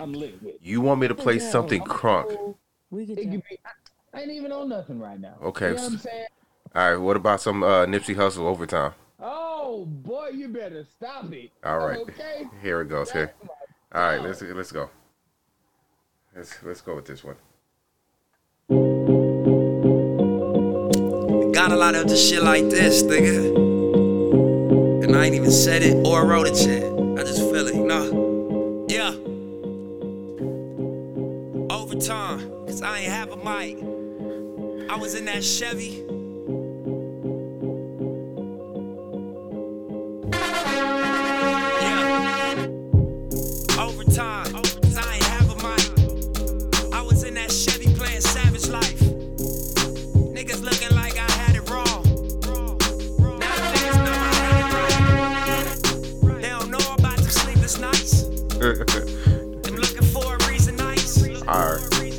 I'm lit with. You want me to play something crunk? I ain't even on nothing right now. Okay. You know what I'm saying? All right. What about some Nipsey Hussle overtime? Oh boy, you better stop it. All right. Okay. Here it goes. Here. All right. Let's go. Let's go with this one. Gotta light up the shit like this, nigga. And I ain't even said it or wrote it yet. I just feel it, you know? Yeah. Overtime, cause I ain't have a mic. I was in that Chevy. Yeah. Overtime, cause I ain't have a mic. I was in that Chevy playing Savage Life. Niggas looking like I had it wrong. Now the niggas know I had it wrong. They don't know about them sleepless nights. Them looking for a reason nights. They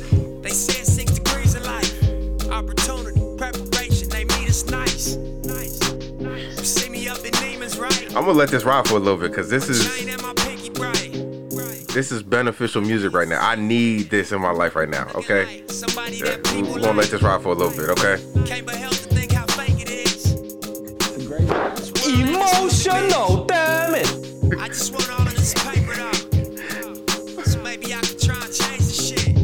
said 6 degrees of life. Opportunity, preparation, they mean it's nice. You see me up in Neiman's, right? I'm gonna let this ride for a little bit, cause this is beneficial music right now. I need this in my life right now, okay? Yeah, we're gonna let this ride for a little bit, okay? Emotional, damn it! I just want all of this paper though. So maybe I can try and change the shit.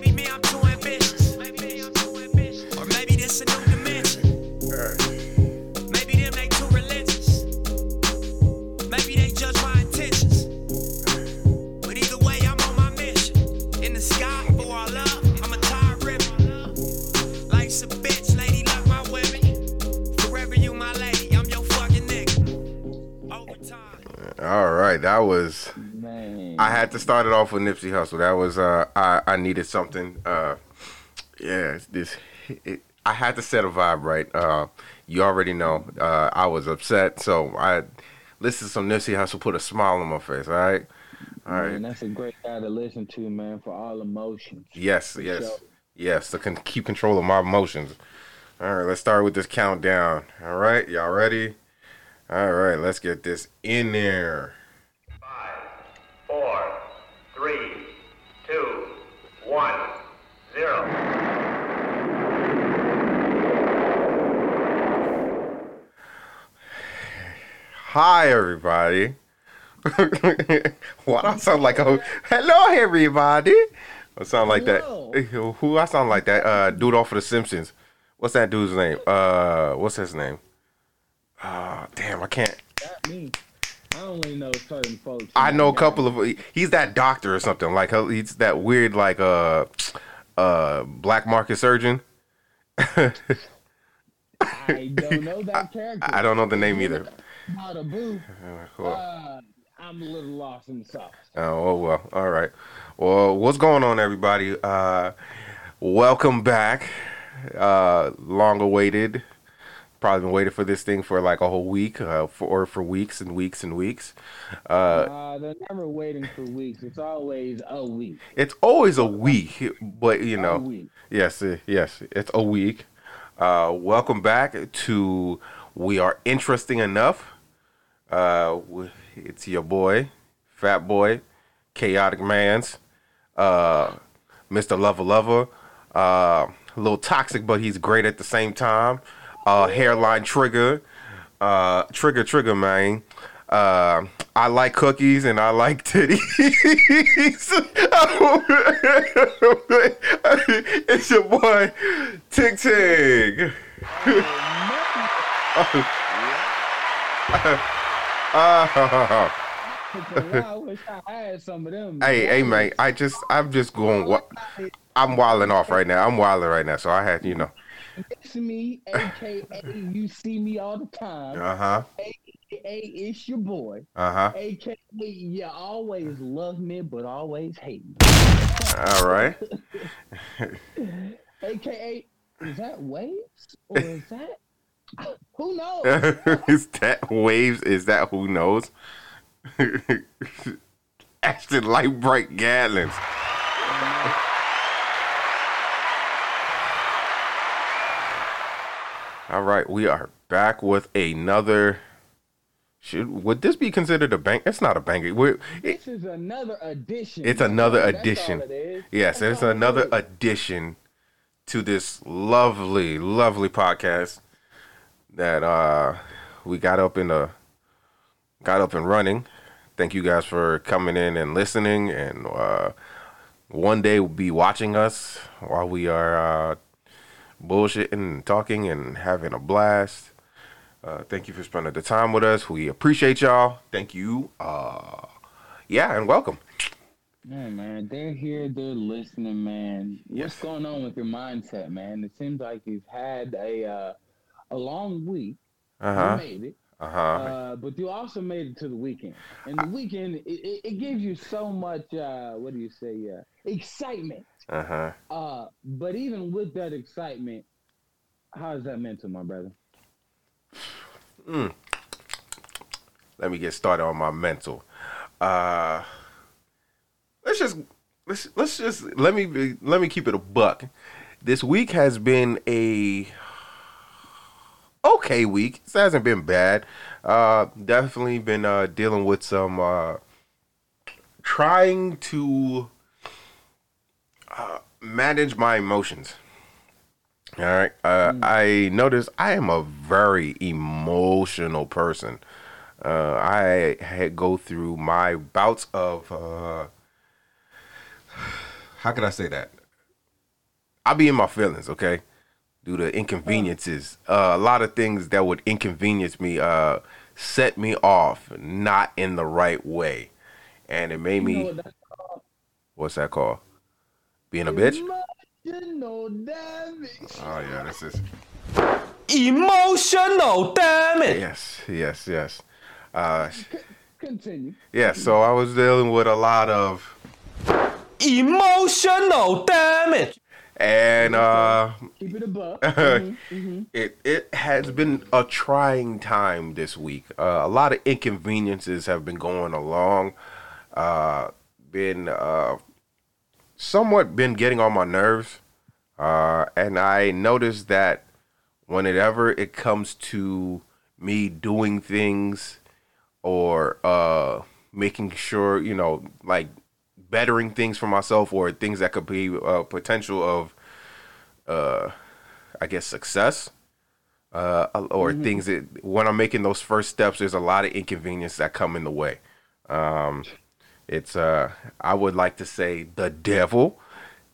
Maybe me, I'm too ambitious. Or maybe this a new dimension. Maybe them they too religious. Maybe they judge my intentions. A bitch, lady, love my women. Forever you my lady, I'm your fucking nigga. Overtime. All right, that was... Man. I had to start it off with Nipsey Hussle. That was, I needed something. Yeah, I had to set a vibe right. You already know. I was upset, so I listened to some Nipsey Hussle, put a smile on my face, all right? All right. Man, that's a great guy to listen to, man, for all emotions. Yes, yes. So, yes, to keep control of my emotions. All right, let's start with this countdown. All right, y'all ready? All right, let's get this in there. 5, 4, 3, 2, 1, 0. Hi, everybody. What? I sound like a hello, everybody. I sound like that. Who I sound like that? Dude off of The Simpsons. What's that dude's name? What's his name? Damn, I can't. Not me. I only know certain folks. I know a couple of. He's that doctor or something. Like he's that weird like black market surgeon. I don't know that character. I don't know the name either. Not a boo. Cool. I'm a little lost in the sauce. Oh well, all right. Well, what's going on, everybody? Welcome back. Long awaited. Probably been waiting for this thing for like a whole week, for weeks and weeks and weeks. They're never waiting for weeks. It's always a week. It's always a week, but you know, yes, it's a week. Welcome back to We Are Interesting Enough. It's your boy, Fat Boy, Chaotic Mans, Mr. Lover, a little toxic, but he's great at the same time. Hairline Trigger, Trigger Man. I like cookies and I like titties. It's your boy, Tig Tig. I wish I had some of them. Hey, mate, I'm just going. I'm wilding off right now. So I had, you know. It's me, AKA. You see me all the time. AKA, it's your boy. AKA, you always love me but always hate me. All right. AKA, is that waves or is that? Who knows? Is that waves? Is that who knows? Ashton Light Bright Gatlins. All right, we are back with another Would this be considered a banger? It's not a banger. This is another edition. It's another edition. That's all it is. Yes, that's it's another edition to this lovely, lovely podcast that we got up and running. Thank you guys for coming in and listening, and one day will be watching us while we are bullshitting and talking and having a blast. Thank you for spending the time with us. We appreciate y'all. Thank you. Yeah, and welcome. Yeah, man. They're here. They're listening, man. Yes. What's going on with your mindset, man? It seems like you've had a long week. Uh-huh. You made it. Uh-huh. But you also made it to the weekend. And the weekend, it gives you so much, what do you say, excitement. Uh-huh. But even with that excitement, how is that mental, my brother? Let me get started on my mental. Let me keep it a buck. This week has been a okay week. It hasn't been bad. Definitely been dealing with some trying to manage my emotions. All right. I noticed I am a very emotional person. I had go through my bouts of how can I say that? I'll be in my feelings, okay? Due to inconveniences, a lot of things that would inconvenience me, set me off, not in the right way, and it made me. What's that called? Being a bitch. Emotional damage. Oh yeah, this is emotional damage. Yes. Continue. Yeah, so I was dealing with a lot of emotional damage, and keep it above. Mm-hmm. It has been a trying time this week. A lot of inconveniences have been going along. Somewhat been getting on my nerves, and I noticed that whenever it comes to me doing things or making sure, you know, like bettering things for myself or things that could be potential of, I guess, success, or mm-hmm. things that when I'm making those first steps, there's a lot of inconvenience that come in the way. It's I would like to say the devil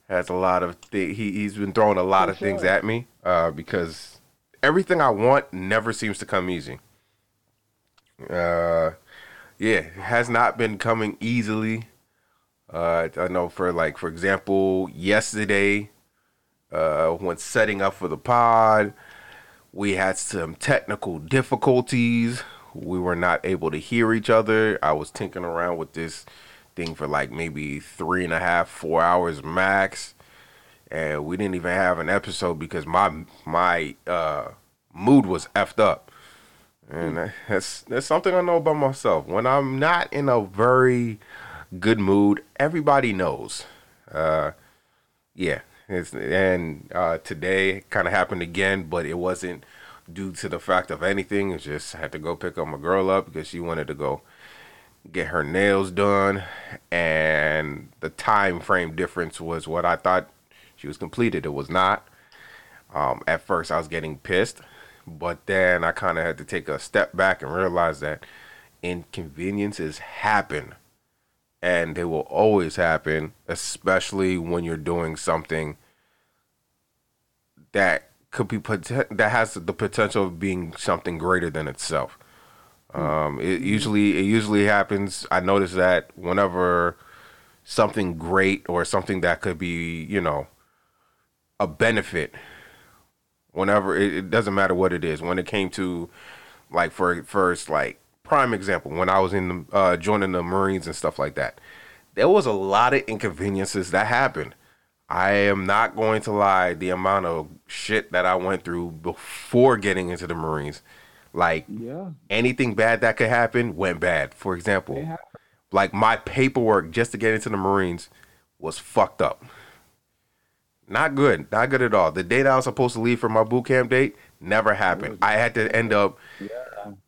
has a lot of he's been throwing a lot of things at me because everything I want never seems to come easy. Yeah, it has not been coming easily. I know for example, yesterday when setting up for the pod, we had some technical difficulties. We were not able to hear each other. I was tinkering around with this thing for like maybe 3.5-4 hours max, and we didn't even have an episode because my mood was effed up, and that's something I know about myself. When I'm not in a very good mood, everybody knows. Today kind of happened again, but it wasn't due to the fact of anything. It's just I had to go pick up my girl up because she wanted to go get her nails done, and the time frame difference was what I thought she was completed. It was not. At first I was getting pissed, but then I kind of had to take a step back and realize that inconveniences happen, and they will always happen, especially when you're doing something that could be that has the potential of being something greater than itself. It usually happens. I notice that whenever something great or something that could be, you know, a benefit, whenever it doesn't matter what it is. When it came to like for first like prime example, when I was in the, joining the Marines and stuff like that, there was a lot of inconveniences that happened. I am not going to lie, the amount of shit that I went through before getting into the Marines, like anything bad that could happen went bad. For example, like my paperwork just to get into the Marines was fucked up. Not good at all. The date I was supposed to leave for my boot camp date never happened. I had to end up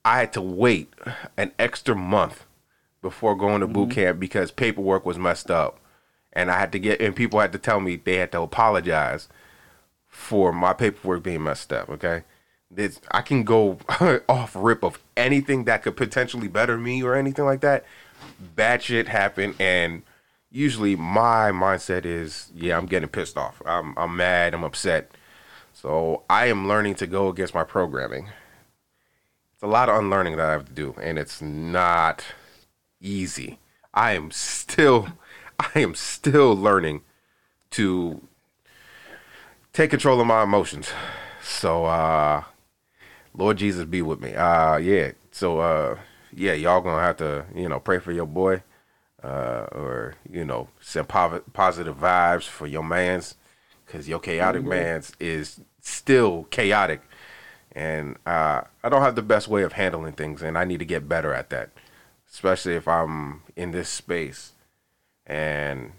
I had to wait an extra month before going to boot camp because paperwork was messed up. And I had to get, and people had to tell me they had to apologize for my paperwork being messed up, okay? This, I can go off rip of anything that could potentially better me or anything like that. Bad shit happened, and usually my mindset is, yeah, I'm getting pissed off. I'm mad, I'm upset. So I am learning to go against my programming. It's a lot of unlearning that I have to do, and it's not easy. I am still learning to take control of my emotions. So, Lord Jesus be with me. So, y'all gonna have to, pray for your boy, or, send positive vibes for your mans, because your chaotic mans is still chaotic. And I don't have the best way of handling things, and I need to get better at that, especially if I'm in this space and,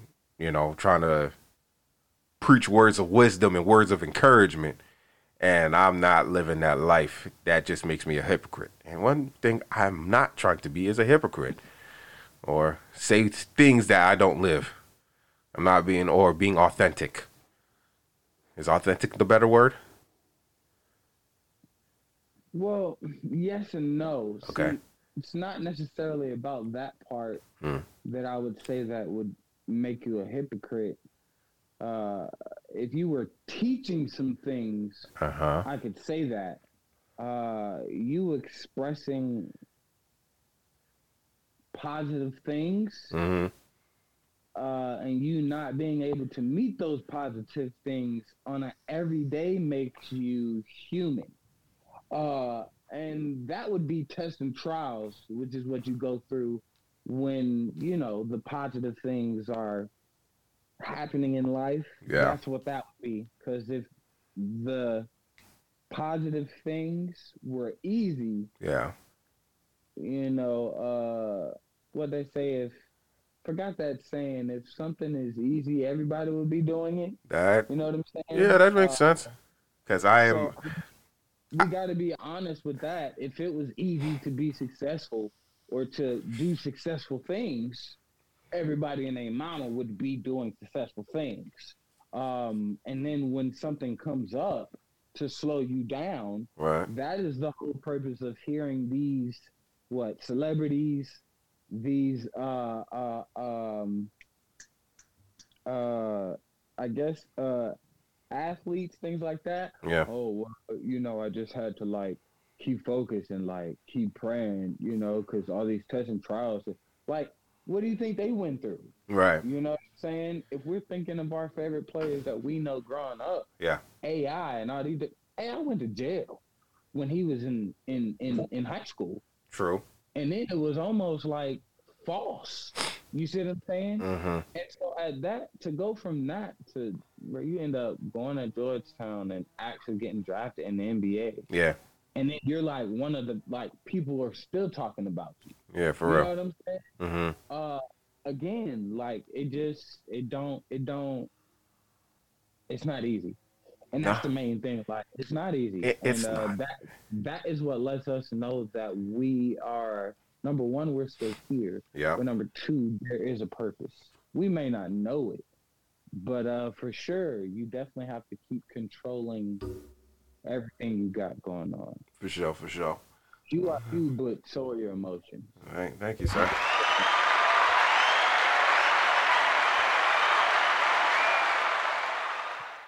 trying to preach words of wisdom and words of encouragement. And I'm not living that life. That just makes me a hypocrite. And one thing I'm not trying to be is a hypocrite or say things that I don't live. I'm not being authentic. Is authentic the better word? Well, yes and no. Okay. See, it's not necessarily about that part that I would say that would make you a hypocrite. If you were teaching some things, I could say that. You expressing positive things and you not being able to meet those positive things on an everyday makes you human. And that would be tests and trials, which is what you go through when, the positive things are happening in life. Yeah, that's what that would be, because if the positive things were easy, what they say, forgot that saying, if something is easy, everybody would be doing it. That, you know what I'm saying? Yeah, that makes sense, because I am, you got to be honest with that. If it was easy to be successful or to do successful things, everybody and their mama would be doing successful things. And then when something comes up to slow you down, right, that is the whole purpose of hearing these, celebrities, these, I guess, athletes, things like that. Yeah. Oh, I just had to keep focused and keep praying, cause all these tests and trials, what do you think they went through? Right. You know what I'm saying? If we're thinking of our favorite players that we know growing up, AI and all these, I went to jail when he was in high school. True. And then it was almost false. You see what I'm saying? Mm-hmm. And so to go from that to where you end up going to Georgetown and actually getting drafted in the NBA. Yeah. And then you're one of the people are still talking about you. Yeah, for real. You know what I'm saying? Mm-hmm. Again, it's not easy, and that's the main thing. It's not easy. It's not. That is what lets us know that we are, number one, we're still here. Yeah. But number two, there is a purpose. We may not know it, but for sure, you definitely have to keep controlling everything you got going on. For sure. You are you, but so are your emotions. All right. Thank you, sir.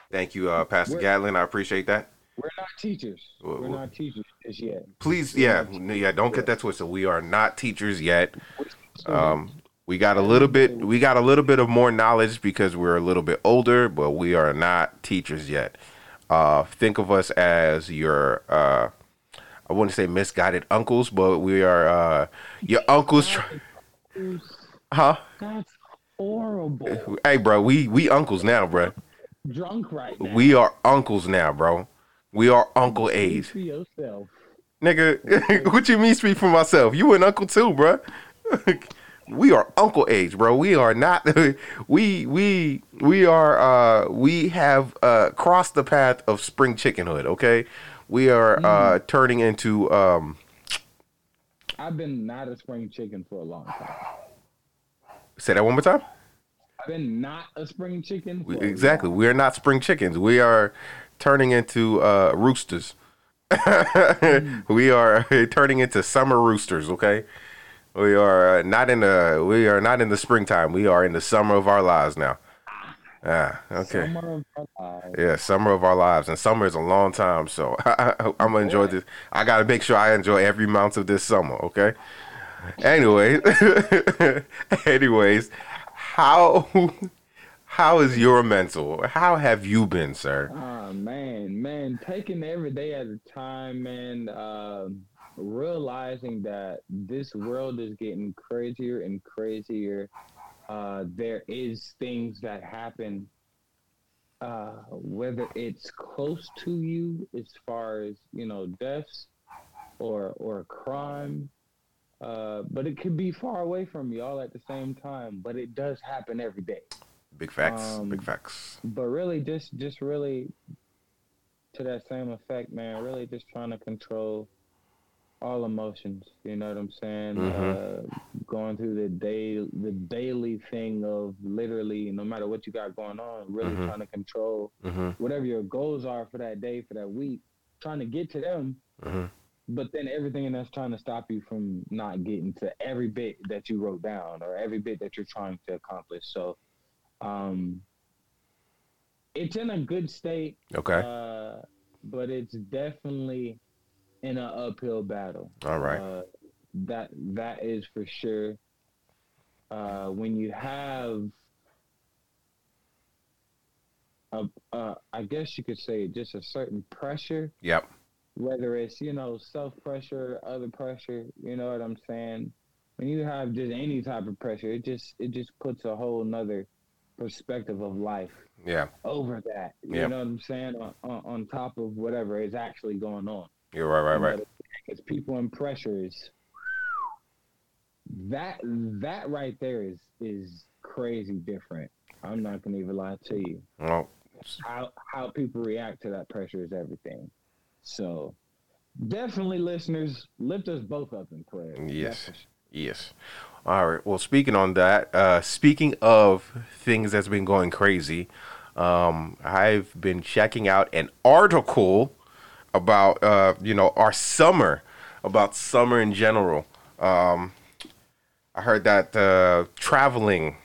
Thank you, Pastor Gatlin. I appreciate that. We're not teachers. We're not teachers just yet. Please, don't get that twisted. We are not teachers yet. We got a little bit of more knowledge because we're a little bit older, but we are not teachers yet. Think of us as your, I wouldn't say misguided uncles, but we are your uncles. Huh? That's horrible. Hey, bro, we uncles now, bro. Drunk right now. We are uncles now, bro. We are Uncle A's. Speak for yourself. Nigga, what you mean speak for myself? You an uncle too, bro. We are Uncle A's, bro. We are not. We are. We have crossed the path of spring chickenhood. Okay, we are turning into I've been not a spring chicken for a long time. Say that one more time. I've been not a spring chicken. Exactly. We are not spring chickens. We are turning into roosters. We are turning into summer roosters, okay? We are not in the springtime. We are in the summer of our lives now. Okay. Summer of our lives. Yeah, summer of our lives, and summer is a long time. So I'm gonna enjoy this. I gotta make sure I enjoy every month of this summer. Okay. Anyways, how is your mental? How have you been, sir? Man, taking every day at a time, man. Realizing that this world is getting crazier and crazier. There is things that happen, whether it's close to you as far as, you know, deaths or crime, but it could be far away from you all at the same time, but it does happen every day. Big facts, But really just really to that same effect, man, really just trying to control all emotions, you know what I'm saying? Mm-hmm. Going through the daily thing of literally, no matter what you got going on, really mm-hmm. trying to control mm-hmm. whatever your goals are for that day, for that week, trying to get to them, mm-hmm. but then everything that's trying to stop you from not getting to every bit that you wrote down or every bit that you're trying to accomplish. So it's in a good state, okay, but it's definitely in an uphill battle. All right. That is for sure. When you have I guess you could say just a certain pressure. Yep. Whether it's, you know, self pressure, other pressure, you know what I'm saying? When you have just any type of pressure, it just puts a whole nother perspective of life. Yeah. Over that. You know what I'm saying? On top of whatever is actually going on. You're right. It's people and pressures. That right there is crazy different. I'm not gonna even lie to you. No. How people react to that pressure is everything. So definitely, listeners, lift us both up in prayer. Yes. Yes. All right. Well, speaking of things that's been going crazy, I've been checking out an article about our summer, about summer in general. I heard that traveling,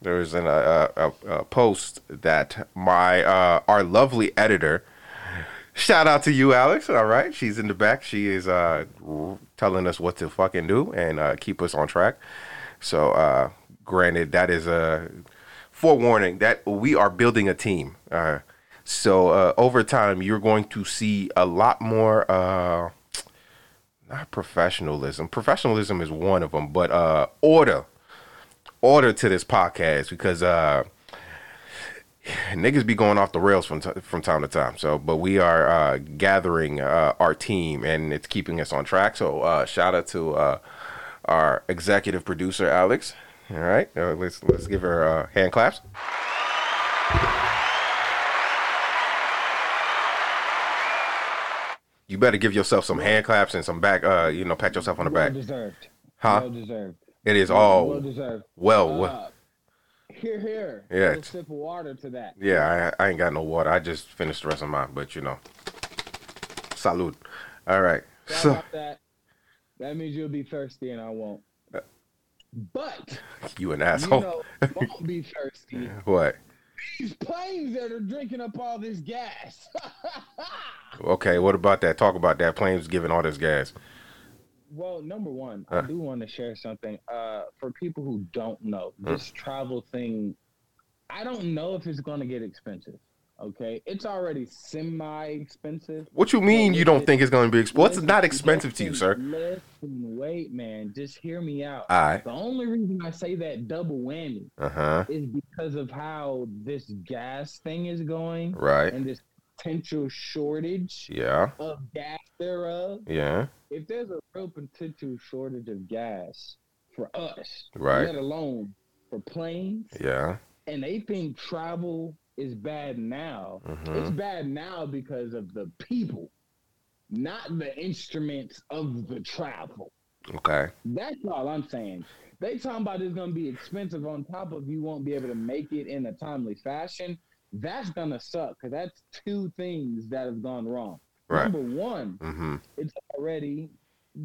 there was a post that our lovely editor, shout out to you, Alex. All right, she's in the back. She is telling us what to fucking do and keep us on track. So granted, that is a forewarning that we are building a team. So over time, you're going to see a lot more, not professionalism. Professionalism is one of them, but order to this podcast, because niggas be going off the rails from time to time. So, but we are gathering our team, and it's keeping us on track. So shout out to our executive producer, Alex. All right, let's give her hand claps. You better give yourself some hand claps and some back, pat yourself on the back. Well deserved. Huh? Well deserved. It is all well deserved. Well. Here. Yeah. A little sip of water to that. Yeah, I ain't got no water. I just finished the rest of mine, but salud. All right. So about that. That means you'll be thirsty, and I won't. But you an asshole. Won't be thirsty. What? These planes that are drinking up all this gas. Okay, what about that? Talk about that. Planes giving all this gas. Well, number one, I do want to share something. For people who don't know, this travel thing, I don't know if it's going to get expensive. Okay? It's already semi-expensive. What you mean you don't think it's going to be expensive? What's not expensive to you, sir? Listen, wait, man. Just hear me out. All right. The only reason I say that double whammy is because of how this gas thing is going. Right. And this potential shortage of gas thereof. Yeah. If there's a real potential shortage of gas for us, right, let alone for planes, and they think travel is bad now. Mm-hmm. It's bad now because of the people, not the instruments of the travel. Okay. That's all I'm saying. They talking about it's going to be expensive on top of you won't be able to make it in a timely fashion. That's going to suck because that's two things that have gone wrong. Right. Number one, it's already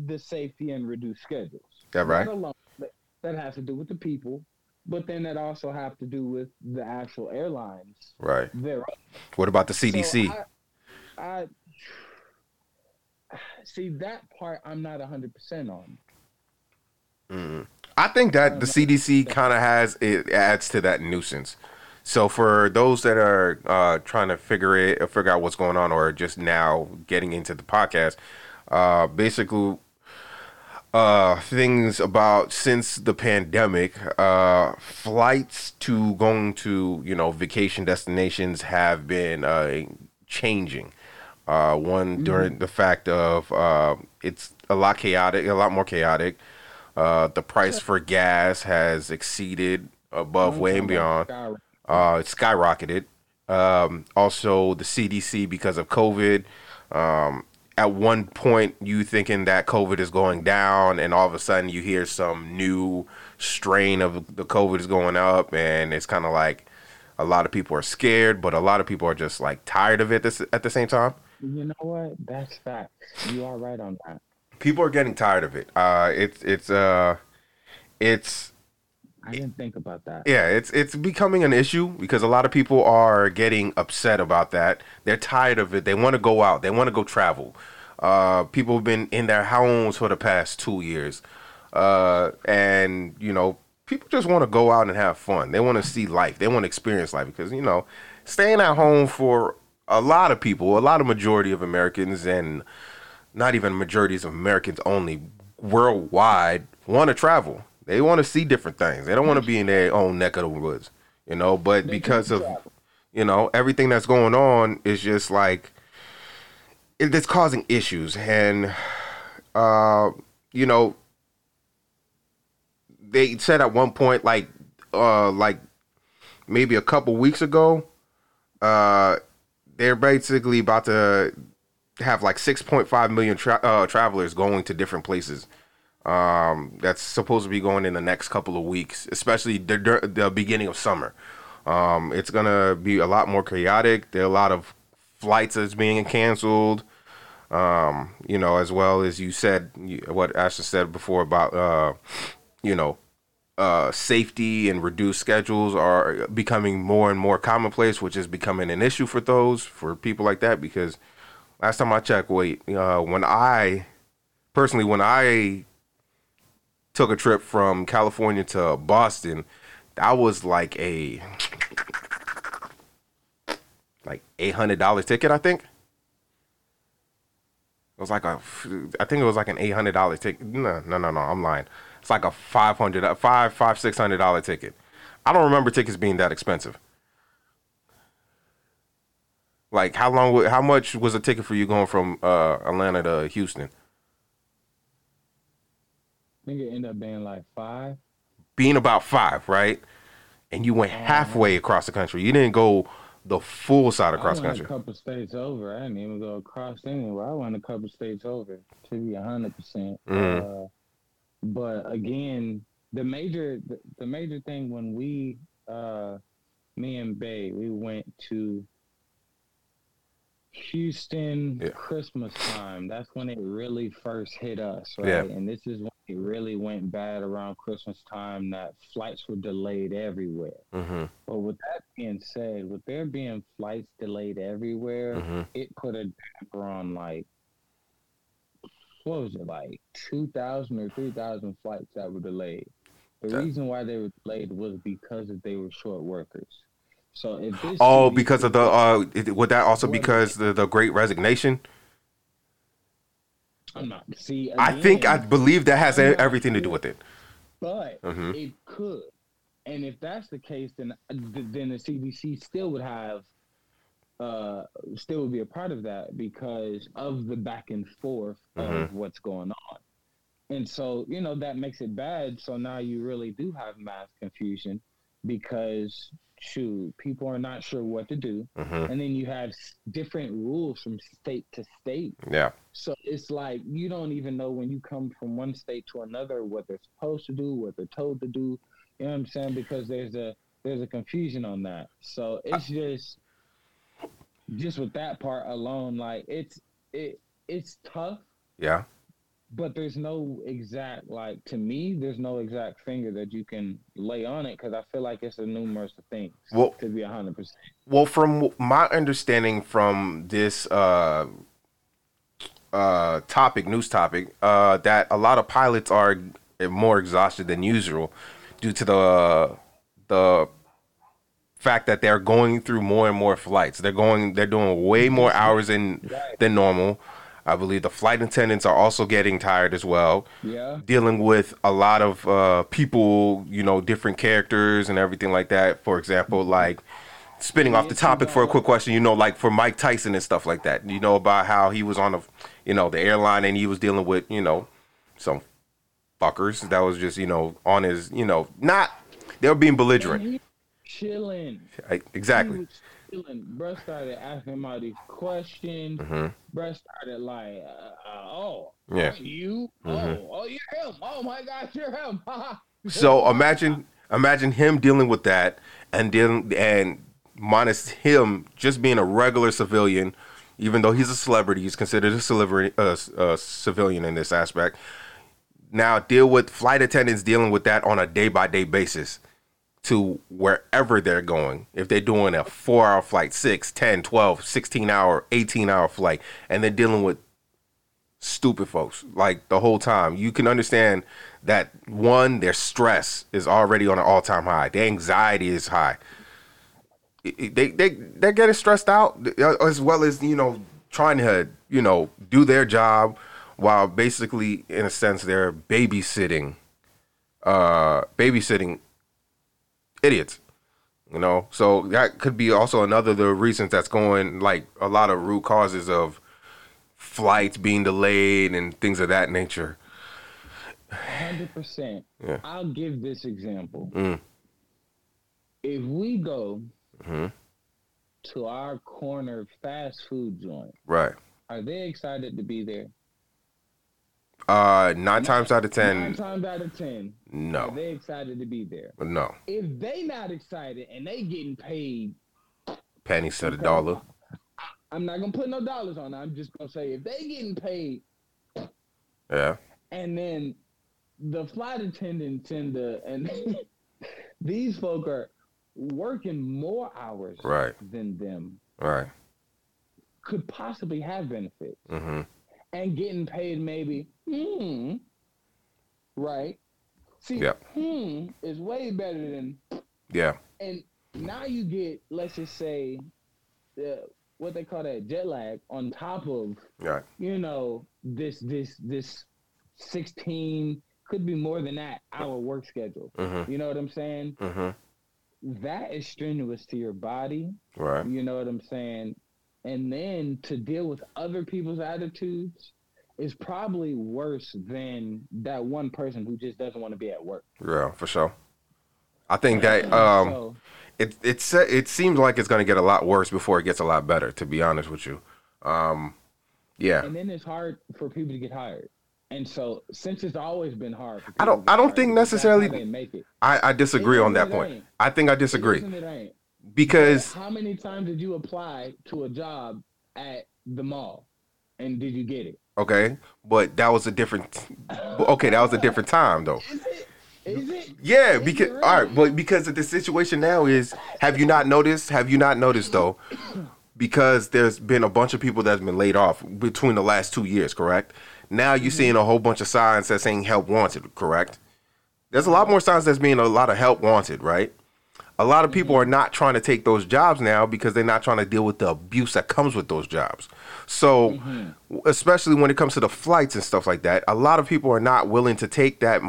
the safety and reduced schedules. That right. Alone, that has to do with the people, but then that also have to do with the actual airlines. Right. Thereof. What about the CDC? So I see that part I'm not 100% on. I think that the CDC kind of adds to that nuisance. So for those that are trying to figure out what's going on, or just now getting into the podcast, basically things about since the pandemic, flights to going to vacation destinations have been changing. One during the fact of it's a lot more chaotic. The price for gas has exceeded above way and beyond. It skyrocketed. Also, the CDC, because of COVID, at one point you thinking that COVID is going down, and all of a sudden you hear some new strain of the COVID is going up, and it's kind of like a lot of people are scared, but a lot of people are just like tired of it at the same time. You know what? That's facts. You are right on that. People are getting tired of it. I didn't think about that. Yeah, it's becoming an issue because a lot of people are getting upset about that. They're tired of it. They want to go out. They want to go travel. People have been in their homes for the past 2 years. And, people just want to go out and have fun. They want to see life. They want to experience life because, staying at home for a lot of people, a lot of majority of Americans, and not even majorities of Americans only, worldwide, want to travel. They want to see different things. They don't want to be in their own neck of the woods, but because of, everything that's going on is just like, it's causing issues. And, they said at one point, like maybe a couple weeks ago, they're basically about to have like 6.5 million travelers going to different places. That's supposed to be going in the next couple of weeks, especially the beginning of summer. It's gonna be a lot more chaotic. There are a lot of flights that's being canceled. As well as you said, what Ashton said before about safety and reduced schedules are becoming more and more commonplace, which is becoming an issue for people like that. Because last time I checked, when I took a trip from California to Boston, that was like a $800 ticket, I think. It was like an $800 ticket. No, I'm lying. It's like a $600 ticket. I don't remember tickets being that expensive. Like how much was a ticket for you going from Atlanta to Houston? I think it ended up being like $5. Being about $5, right? And you went halfway across the country. You didn't go the full side across the country. I went a couple states over. I didn't even go across anywhere. I went a couple states over, to be 100%. But again, the major thing when we, me and Bay, we went to Houston Christmas time. That's when it really first hit us, right? Yeah. And this is when it really went bad around Christmas time, that flights were delayed everywhere. But with that being said, with there being flights delayed everywhere, it put a damper on like 2,000 or 3,000 flights that were delayed. The reason why they were delayed was because they were short workers. So if this because of the would that also because the Great Resignation? I'm not. See, again, I believe that has everything to do with it. But it could, and if that's the case, then the CDC still would be a part of that because of the back and forth of what's going on, and so that makes it bad. So now you really do have mass confusion. because shoot, people are not sure what to do. Mm-hmm. And then you have different rules from state to state. Yeah. So it's like, you don't even know when you come from one state to another, what they're supposed to do, what they're told to do. You know what I'm saying? Because there's a confusion on that. So it's just with that part alone, like it's tough. Yeah. But there's no exact, like, to me, there's no exact finger that you can lay on it, because I feel like it's a numerous of things, well, to be 100%. Well, from my understanding from this news topic, that a lot of pilots are more exhausted than usual due to the fact that they're going through more and more flights. They're doing way more hours than normal. I believe the flight attendants are also getting tired as well. Yeah. Dealing with a lot of people, you know, different characters and everything like that. For example, like spinning off the topic for a quick question, you know, like for Mike Tyson and stuff like that, you know, about how he was on the airline and he was dealing with, you know, some fuckers that was just, you know, on his, you know, not, they were being belligerent. He was chilling. Exactly. Bro started asking him all these questions. Mm-hmm. Bro started like, oh, yeah. You? Mm-hmm. Oh, you're him. Oh, my gosh, you're him. So imagine him dealing with that and minus him just being a regular civilian, even though he's a celebrity, he's considered a civilian in this aspect. Now deal with flight attendants dealing with that on a day-by-day basis. To wherever they're going. If they're doing a 4-hour flight, 6, 10, 12, 16-hour, 18-hour flight, and they're dealing with stupid folks, like, the whole time, you can understand that, one, their stress is already on an all-time high. Their anxiety is high. They're getting stressed out, as well as, you know, trying to, you know, do their job while basically, in a sense, they're babysitting idiots, you know. So that could be also another of the reasons that's going, like, a lot of root causes of flights being delayed and things of that nature. 100%. Yeah. I'll give this example. Mm. If we go mm-hmm. to our corner fast food joint, right? Are they excited to be there? Nine times out of ten. No. Are they excited to be there? No. If they not excited and they getting paid pennies to the dollar. I'm not gonna put no dollars on it. I'm just gonna say if they getting paid. Yeah. And then the flight attendants and these folk are working more hours right. than them. Right. Could possibly have benefits. Mm-hmm. And getting paid maybe, right? See, yep. Is way better than... Yeah. And now you get, let's just say, what they call that jet lag on top of, right. you know, this 16, could be more than that, hour work schedule. Mm-hmm. You know what I'm saying? Mm-hmm. That is strenuous to your body. Right. You know what I'm saying? And then to deal with other people's attitudes is probably worse than that one person who just doesn't want to be at work. Yeah, for sure. I think that it seems like it's going to get a lot worse before it gets a lot better, to be honest with you. Yeah. And then it's hard for people to get hired. And so since it's always been hard for people I don't think necessarily they make it. I disagree on that point. Ain't. I think I disagree. It ain't. Because how many times did you apply to a job at the mall and did you get it? Okay, but that was a different time though. Is it? Yeah, because all right, but because of the situation now is, have you not noticed though, because there's been a bunch of people that's been laid off between the last 2 years, correct? Now you're seeing a whole bunch of signs that's saying help wanted, correct? There's a lot more signs that's being a lot of help wanted, right? A lot of people are not trying to take those jobs now because they're not trying to deal with the abuse that comes with those jobs. So, especially when it comes to the flights and stuff like that, a lot of people are not willing to take that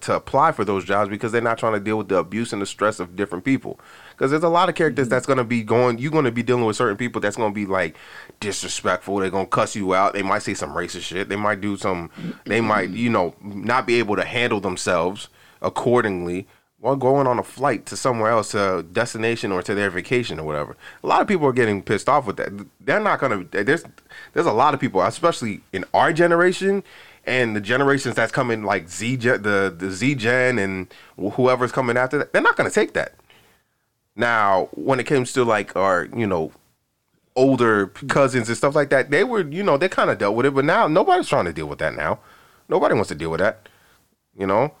to apply for those jobs because they're not trying to deal with the abuse and the stress of different people. Because there's a lot of characters that's going to be you're going to be dealing with certain people that's going to be like disrespectful. They're going to cuss you out. They might say some racist shit. They might do some, they might, you know, not be able to handle themselves accordingly. while going on a flight to somewhere else, to a destination or to their vacation or whatever. A lot of people are getting pissed off with that. They're not going to... There's a lot of people, especially in our generation and the generations that's coming, like the Z Gen and whoever's coming after that, they're not going to take that. Now, when it comes to, like, our, you know, older cousins and stuff like that, they were, you know, they kind of dealt with it, but now nobody's trying to deal with that now. Nobody wants to deal with that, you know?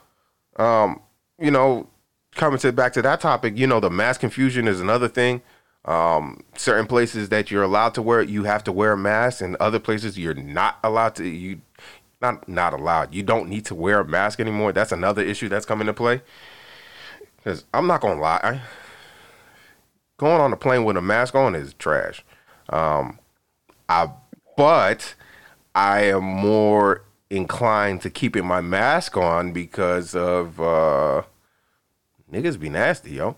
You know, coming back to that topic, you know, the mass confusion is another thing. Certain places that you're allowed to wear it, you have to wear a mask, and other places you're not allowed to. You not allowed. You don't need to wear a mask anymore. That's another issue that's coming into play. Because I'm not gonna lie, going on a plane with a mask on is trash. I am more inclined to keeping my mask on because of niggas be nasty, yo.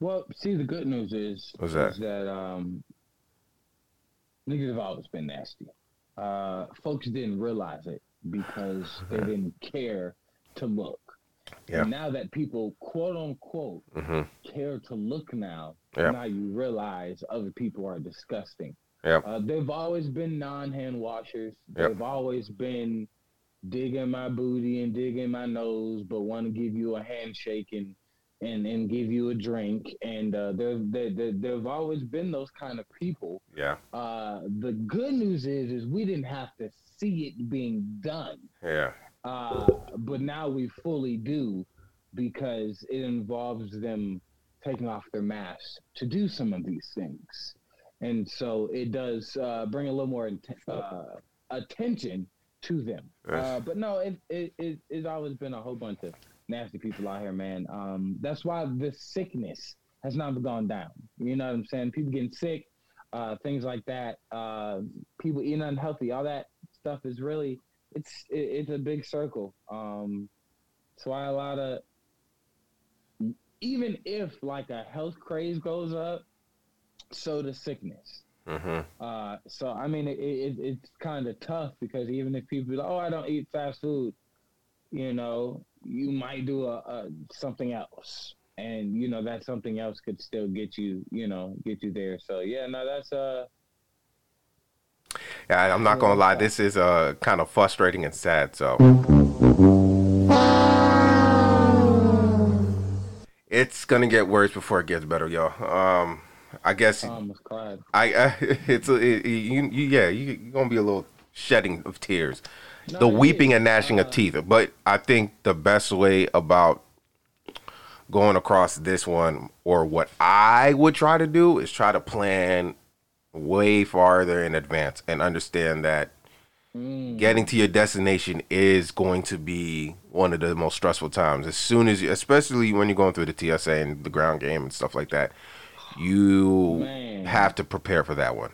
Well, see, the good news is that niggas have always been nasty. Folks didn't realize it because they didn't care to look. Yeah. And now that people, quote unquote, care to look now, now you realize other people are disgusting. Yep. They've always been non-hand washers. They've always been digging my booty and digging my nose, but want to give you a handshake and give you a drink. And they've always been those kind of people. Yeah. The good news is we didn't have to see it being done. Yeah. But now we fully do because it involves them taking off their masks to do some of these things. And so it does bring a little more attention to them. But no, it's always been a whole bunch of nasty people out here, man. That's why this sickness has not gone down. You know what I'm saying? People getting sick, things like that. People eating unhealthy, all that stuff is really, it's a big circle. That's why a lot of, even if like a health craze goes up, so does sickness. So I mean, it's kind of tough because even if people be like, "Oh, I don't eat fast food," you know, you might do a something else, and you know that something else could still get you there. So yeah, no, that's yeah, I'm not gonna lie, this is kind of frustrating and sad. So it's gonna get worse before it gets better, y'all. I guess you're gonna be a little shedding of tears, weeping and gnashing of teeth. But I think the best way about going across this one, or what I would try to do, is try to plan way farther in advance and understand that getting to your destination is going to be one of the most stressful times. As soon as, especially when you're going through the TSA and the ground game and stuff like that. You have to prepare for that one,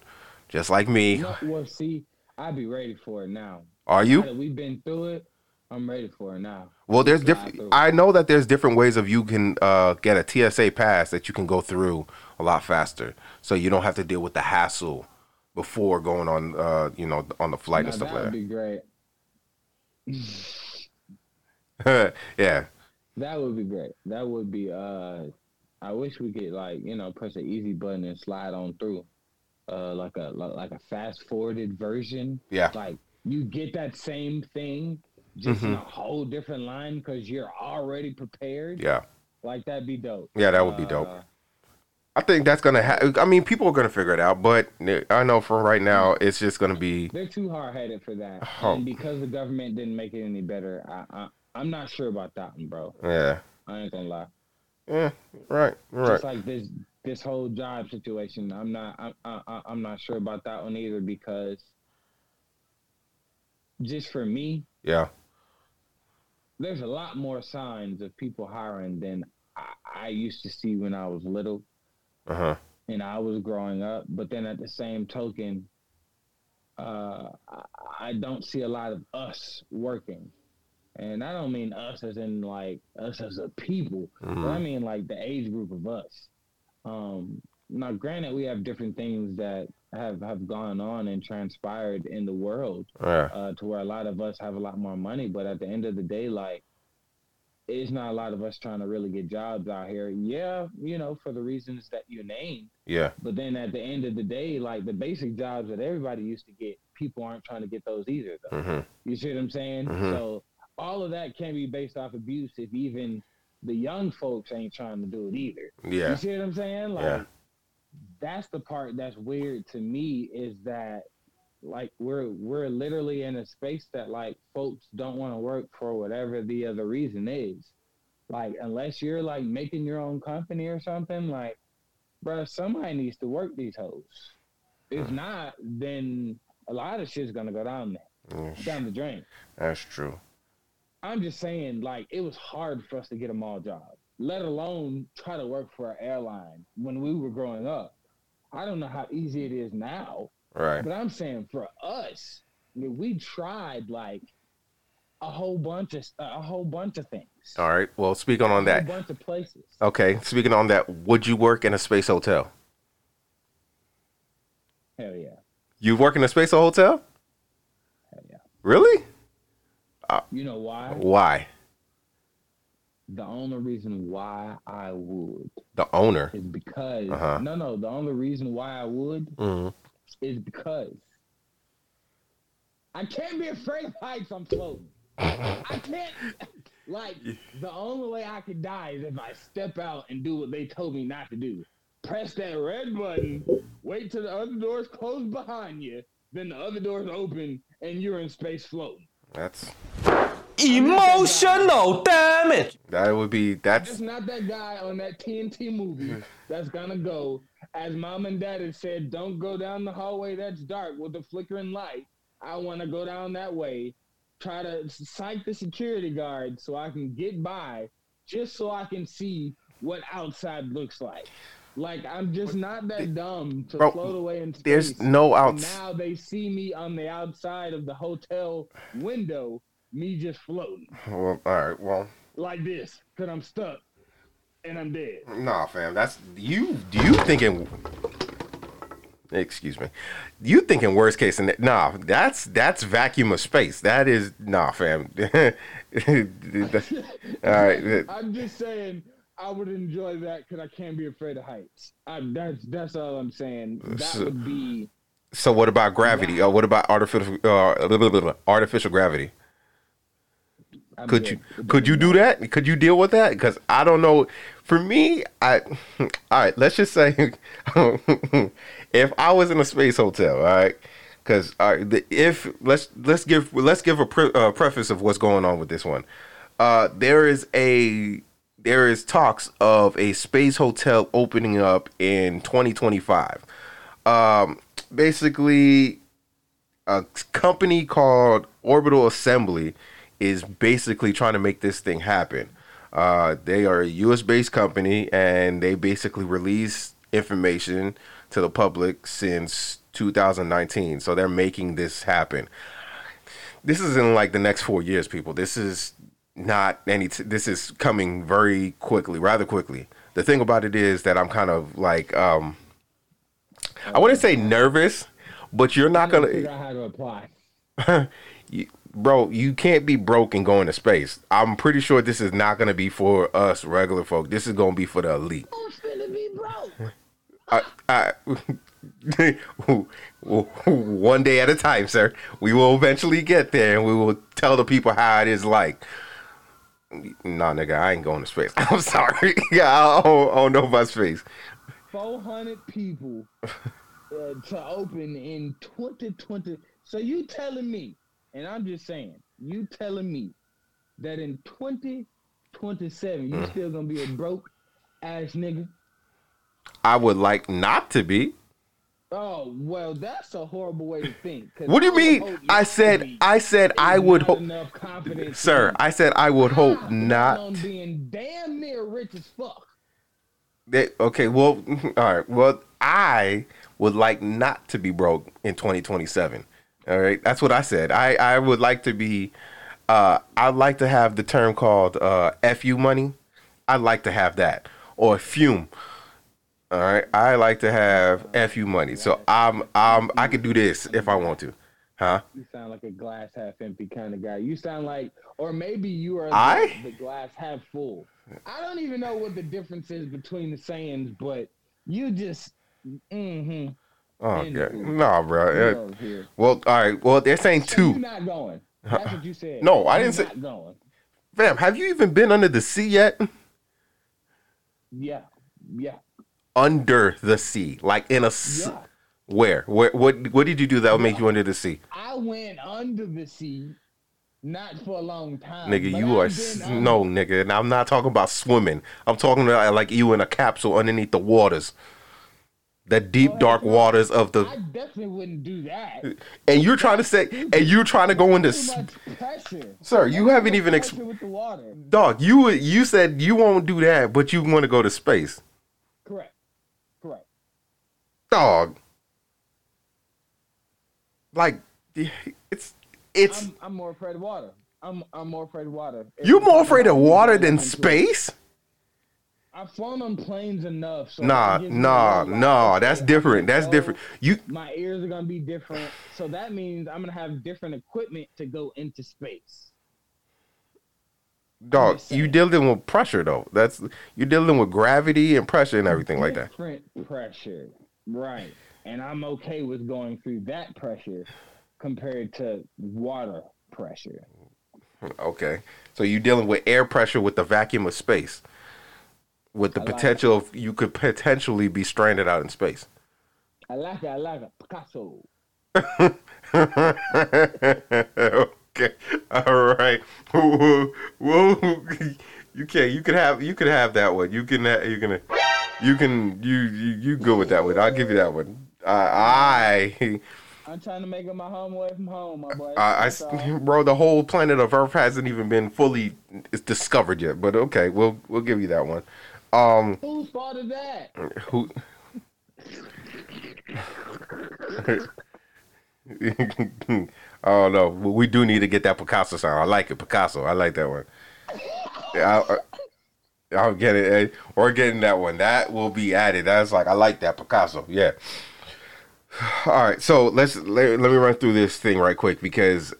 just like me. No, well, see, I'd be ready for it now. Are you? Now that we've been through it, I'm ready for it now. Well, there's I know that there's different ways of you can get a TSA pass that you can go through a lot faster, so you don't have to deal with the hassle before going on, you know, on the flight and stuff like that. That would be great. Yeah. That would be great. That would be I wish we could, like, you know, press an easy button and slide on through, like a fast forwarded version. Yeah. Like you get that same thing, just in a whole different line because you're already prepared. Yeah. Like that'd be dope. Yeah, that would be dope. I think that's gonna happen. I mean, people are gonna figure it out, but I know for right now, it's just gonna be. They're too hard headed for that, and because the government didn't make it any better, I'm not sure about that one, bro. Yeah. I ain't gonna lie. Yeah, right. Just like this whole job situation, I'm not sure about that one either because just for me, yeah, there's a lot more signs of people hiring than I used to see when I was little, and I was growing up. But then at the same token, I don't see a lot of us working. And I don't mean us as in, like, us as a people. But I mean, like, the age group of us. Now, granted, we have different things that have gone on and transpired in the world to where a lot of us have a lot more money. But at the end of the day, like, it's not a lot of us trying to really get jobs out here. Yeah, you know, for the reasons that you named. Yeah. But then at the end of the day, like the basic jobs that everybody used to get, people aren't trying to get those either, though. Mm-hmm. You see what I'm saying? Mm-hmm. So all of that can be based off abuse if even the young folks ain't trying to do it either. Yeah. You see what I'm saying? Like, yeah. That's the part that's weird to me is that, like, we're literally in a space that, like, folks don't want to work for whatever the other reason is. Like, unless you're, like, making your own company or something, like, bruh, somebody needs to work these hoes. If not, then a lot of shit's going to go down there. Yes. Down the drain. That's true. I'm just saying, like, it was hard for us to get a mall job, let alone try to work for an airline when we were growing up. I don't know how easy it is now. Right. But I'm saying for us, I mean, we tried like a whole bunch of things. All right. Well, speaking on that, a whole bunch of places. Okay. Speaking on that, would you work in a space hotel? Hell yeah. You work in a space hotel? Hell yeah. Really? You know why? Why? The only reason why I would. The owner. Is because the only reason why I would. Mm-hmm. Is because I can't be afraid of heights. I'm floating. I can't. Like, the only way I could die is if I step out and do what they told me not to do. Press that red button, wait till the other door's closed behind you, then the other door's open, and you're in space floating. That's emotional damage. That would be. That's not that guy on that TNT movie that's gonna go. As mom and dad had said, don't go down the hallway that's dark with the flickering light. I want to go down that way, try to psych the security guard so I can get by, just so I can see what outside looks like. Like, I'm just not that dumb to float away in space. There's no outside. Now they see me on the outside of the hotel window, me just floating. Well, all right, well. Like this, because I'm stuck. And I'm dead. Nah, fam, that's you thinking. Excuse me, you thinking worst case and nah, that's vacuum of space. That is nah, fam. All right. I'm just saying I would enjoy that because I can't be afraid of heights. That's all I'm saying. That would be. So what about gravity? What about artificial gravity? Could you do that? Could you deal with that? Because I don't know. For me, let's just say if I was in a space hotel, all right, because let's give a preface of what's going on with this one. There is talks of a space hotel opening up in 2025. Basically, a company called Orbital Assembly is basically trying to make this thing happen. They are a U.S.-based company, and they basically release information to the public since 2019. So they're making this happen. This is in like the next 4 years, people. This is not this is coming very quickly, rather quickly. The thing about it is that I'm kind of like, I wouldn't say nervous, but you're not going to figure out how to apply. Bro, you can't be broke and go into space. I'm pretty sure this is not going to be for us regular folk. This is going to be for the elite. Who's going to be broke? One day at a time, sir. We will eventually get there, and we will tell the people how it is like. Nah, nigga, I ain't going to space. I'm sorry. I don't know about space. 400 people to open in 2020. So you telling me, and I'm just saying, you telling me that in 2027, you still going to be a broke-ass nigga? I would like not to be. Oh, well, that's a horrible way to think. What do you mean? I said I would hope. Sir, I said I would hope not. I'm being damn near rich as fuck. Okay, well, all right. Well, I would like not to be broke in 2027. All right, that's what I said. I would like to be, I'd like to have the term called FU money. I'd like to have that, or fume. All right, I like to have FU money. So I could do this if I want to. Huh? You sound like a glass half empty kind of guy. You sound like, or maybe you are the glass half full. I don't even know what the difference is between the sayings, but you just, Oh, God. Nah, bro. Well, all right. Well, they're saying so two. You're not going. That's what you said. No, I didn't say. Not going. Fam, have you even been under the sea yet? Yeah. Under the sea, like in a where? What did you do that would make you under the sea? I went under the sea, not for a long time. Nigga, you are no nigga, and I'm not talking about swimming. I'm talking about like you in a capsule underneath the waters, the deep dark waters of the. I definitely wouldn't do that. And you're trying to say, and you're trying to go into. Sir, you haven't even with the water. Dog, you said you won't do that, but you want to go to space. Correct. Dog. Like, it's. I'm more afraid of water. I'm more afraid of water. You're more afraid of water than space? I've flown on planes enough. So nah. That's different. My ears are gonna be different. So that means I'm gonna have different equipment to go into space. Dog, you're dealing with pressure though. You're dealing with gravity and pressure and everything like that. Different pressure, right? And I'm okay with going through that pressure compared to water pressure. Okay, so you're dealing with air pressure with the vacuum of space, with the potential of you could potentially be stranded out in space. I like it, Picasso. Okay, all right. Whoa. You could have that one. You go with that one. I'll give you that one. I'm trying to make it my home away from home, my boy. Bro, the whole planet of Earth hasn't even been fully discovered yet. But okay, we'll give you that one. Whose fault is that? Who? Oh no, we do need to get that Picasso sound. I like it, Picasso. I like that one. I'll get it. We're getting that one. That will be added. That's like I like that Picasso. Yeah. All right, so let me run through this thing right quick because,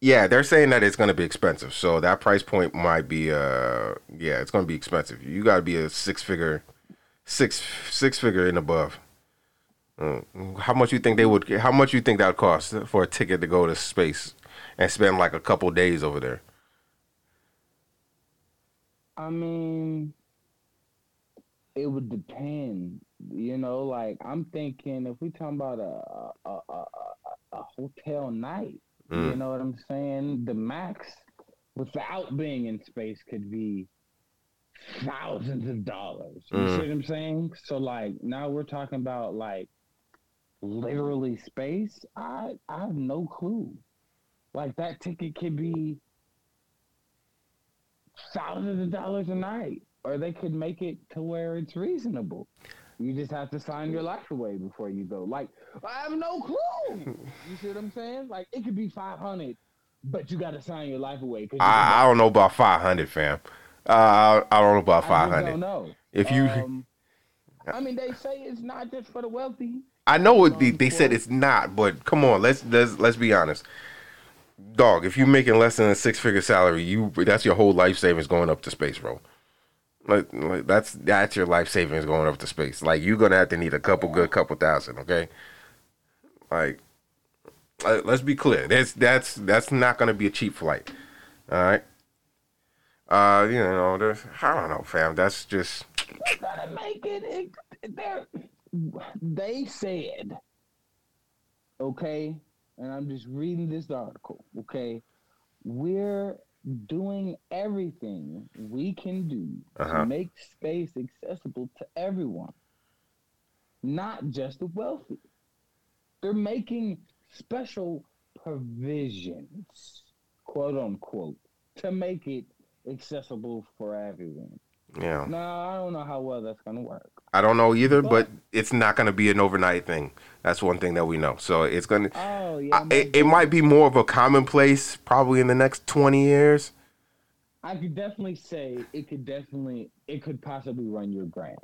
they're saying that it's going to be expensive. So that price point might be, it's going to be expensive. You got to be a six figure and above. How much you think that would cost for a ticket to go to space and spend like a couple days over there? I mean, it would depend. You know, like I'm thinking, if we talking about a hotel night, you know what I'm saying? The max, without being in space, could be thousands of dollars. You see what I'm saying? So like now we're talking about like literally space. I have no clue. Like that ticket could be thousands of dollars a night, or they could make it to where it's reasonable. You just have to sign your life away before you go. Like, I have no clue. You see what I'm saying? Like, it could be 500, but you got to sign your life away. I don't know about 500, fam. I don't know about 500. I don't know. If you, I mean, they say it's not just for the wealthy. I know they said it's not, but come on, let's be honest, dog. If you're making less than a six-figure salary, that's your whole life savings going up to space, bro. Like that's your life savings going up to space. Like you're gonna have to need a couple thousand, okay? Like, let's be clear. That's not gonna be a cheap flight, all right? You know, I don't know, fam. That's just. We're gonna make it. They said, okay, and I'm just reading this article, okay. We're doing everything we can do to make space accessible to everyone, not just the wealthy. They're making special provisions, quote unquote, to make it accessible for everyone. Yeah. No, I don't know how well that's going to work. I don't know either, but it's not going to be an overnight thing. That's one thing that we know. So it's going to... Oh, yeah. It might be more of a commonplace probably in the next 20 years. I could definitely say it could possibly run your $1,000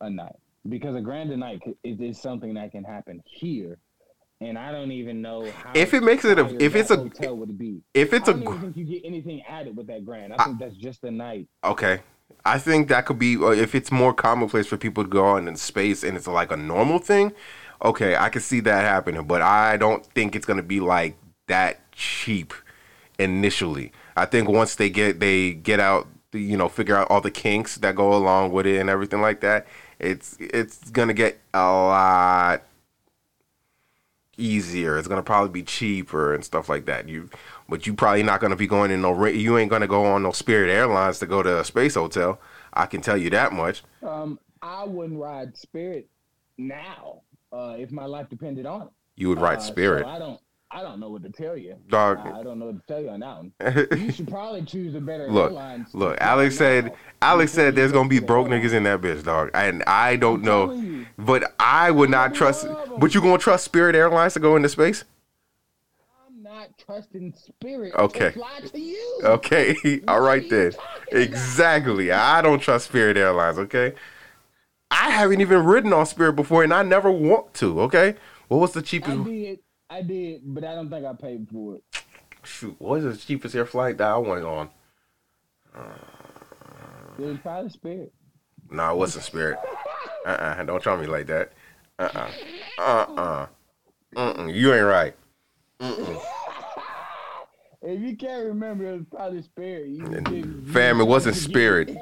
a night. Because $1,000 a night is something that can happen here And I don't even know how. If it makes it a, if it's a hotel would be. If it's a, I don't even think you get anything added with that grand. I think that's just a night. Okay, I think that could be if it's more commonplace for people to go on in space and it's like a normal thing. Okay, I could see that happening, but I don't think it's gonna be like that cheap initially. I think once they get out, you know, figure out all the kinks that go along with it and everything like that, it's gonna get a lot easier. It's gonna probably be cheaper and stuff like that. But you probably not gonna be going in no. You ain't gonna go on no Spirit Airlines to go to a space hotel. I can tell you that much. I wouldn't ride Spirit now if my life depended on it. You would ride Spirit. So I don't know what to tell you. Dog. I don't know what to tell you on that one. You should probably choose a better airline. Look, Alex said there's going to be broke niggas in that bitch, dog. And I don't know. But I would not trust. But you going to trust Spirit Airlines to go into space? I'm not trusting Spirit to fly to you. Okay. All right then. Exactly. I don't trust Spirit Airlines, okay? I haven't even ridden on Spirit before, and I never want to, okay? What was the cheapest one? I did, but I don't think I paid for it. Shoot, what was the cheapest air flight that I went on? It was probably Spirit. No, it wasn't Spirit. Don't try me like that. You ain't right. If you can't remember, it was probably Spirit. Fam, it wasn't Spirit.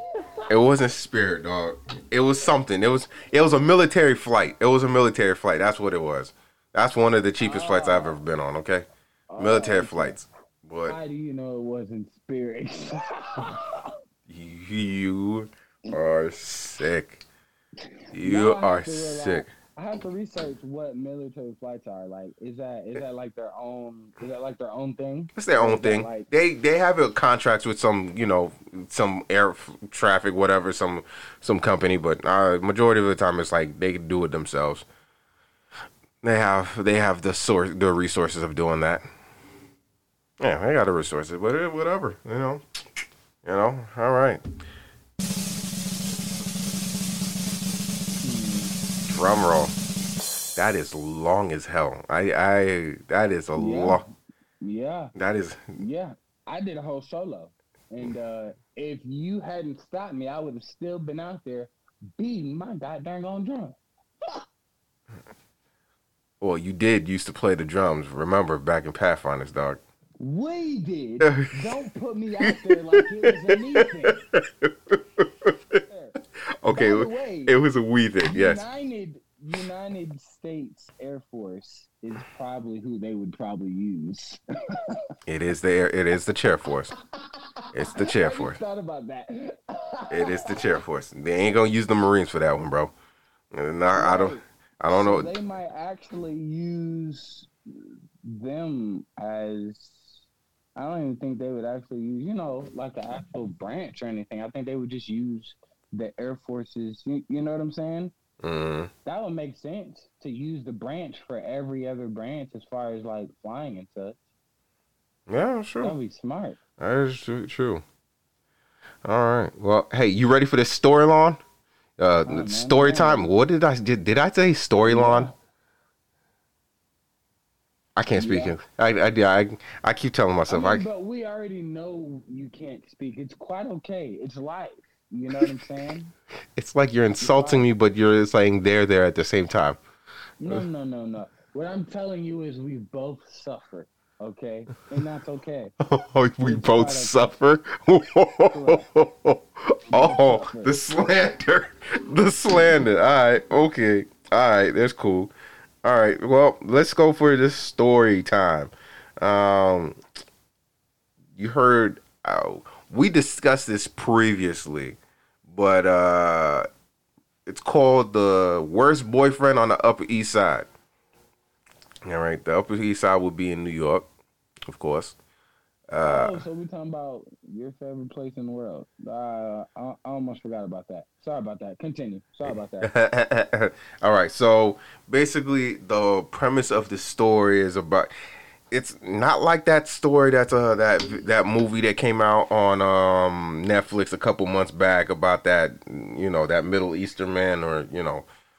It wasn't Spirit, dog. It was something. It was a military flight. That's what it was. That's one of the cheapest flights I've ever been on, okay? Military flights. But how do you know it wasn't Spirit? You are sick. You are sick. I have to research what military flights are. Like, is that like their own? Is that like their own thing? It's their own thing. Like, they have a contract with some, you know, some air traffic, whatever, some company. But majority of the time, it's like they can do it themselves. They have the resources of doing that. Yeah, they got the resources, but whatever, you know. All right. Drum roll. That is long as hell. That is long. Yeah. That is. Yeah, I did a whole solo, and if you hadn't stopped me, I would have still been out there beating my goddamn on drum. Well, you did used to play the drums, remember, back in Pathfinders, dog. We did. Don't put me out there like it was a me thing. Okay, way, it was a we thing, yes. United States Air Force is probably who they would probably use. It is the Chair Force. It's the Chair Force. I thought about that. It is the Chair Force. They ain't going to use the Marines for that one, bro. I don't know. So they might actually use them as. I don't even think they would actually use, like an actual branch or anything. I think they would just use the Air Force's. You know what I'm saying? Mm. That would make sense to use the branch for every other branch as far as like flying and such. Yeah, sure. That would be smart. That is true. All right. Well, hey, you ready for this storyline? Story time. What did I say? Storyline. Yeah. I can't speak. Yeah. I keep telling myself. But we already know you can't speak. It's quite okay. It's life. You know what I'm saying? It's like you're insulting me, but you're saying there at the same time. No. What I'm telling you is we both suffer. Okay, and that's okay. Oh, we both suffer. Oh, the slander. The slander. All right, okay. All right, that's cool. All right, well, let's go for this story time. You heard, we discussed this previously, but it's called The Worst Boyfriend on the Upper East Side. All right, the Upper East Side would be in New York, of course. So we're talking about your favorite place in the world. I almost forgot about that. Sorry about that. Continue. Sorry about that. All right, so basically the premise of the story is about... It's not like that story that's that movie that came out on Netflix a couple months back about that, that Middle Eastern man or,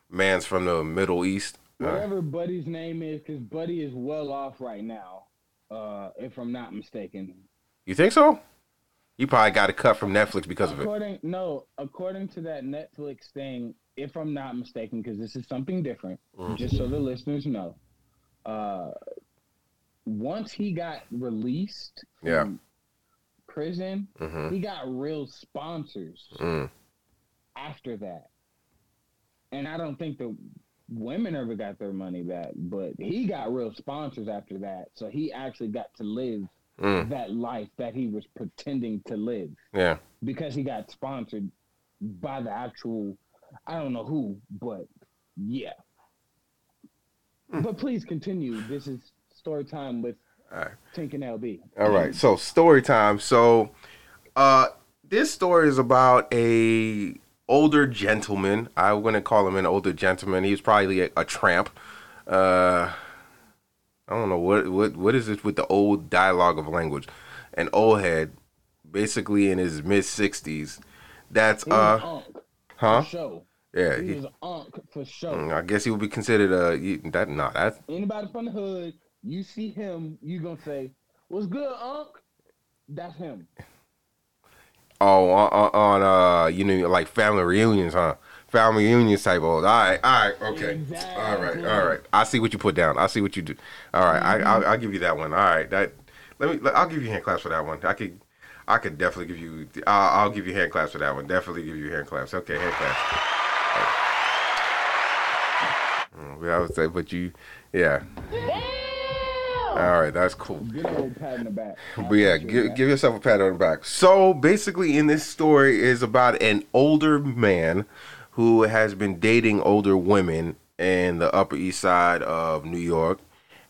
man's from the Middle East. Whatever Buddy's name is, because Buddy is well off right now, if I'm not mistaken. You think so? You probably got a cut from Netflix because of it. No, according to that Netflix thing, if I'm not mistaken, because this is something different, just so the listeners know, once he got released from prison, he got real sponsors after that. And I don't think the women ever got their money back, but he got real sponsors after that. So he actually got to live that life that he was pretending to live. Yeah. Because he got sponsored by the actual, I don't know who, but yeah. But please continue. This is story time with Tink and LB. All right. So story time. So this story is about a older gentleman. I wouldn't call him an older gentleman. He was probably a tramp. I don't know what is this with the old dialogue of language. An old head, basically in his mid-60s. That's he was unk for show. Yeah, he was unk for show. I guess he would be considered anybody from the hood. You see him, you gonna say, "What's good, unk?" That's him. Oh, on like family reunions, huh? Family reunions type old. All right, okay. Exactly. All right. I see what you put down. I see what you do. All right, I'll give you that one. All right, I'll give you a hand claps for that one. I could definitely give you. I'll give you hand claps for that one. Definitely give you hand claps. Okay, hand claps. Right. I would say, but you, yeah. All right, that's cool. Give a pat on the back. But yeah, give yourself a pat on the back. So basically, in this story is about an older man who has been dating older women in the Upper East Side of New York,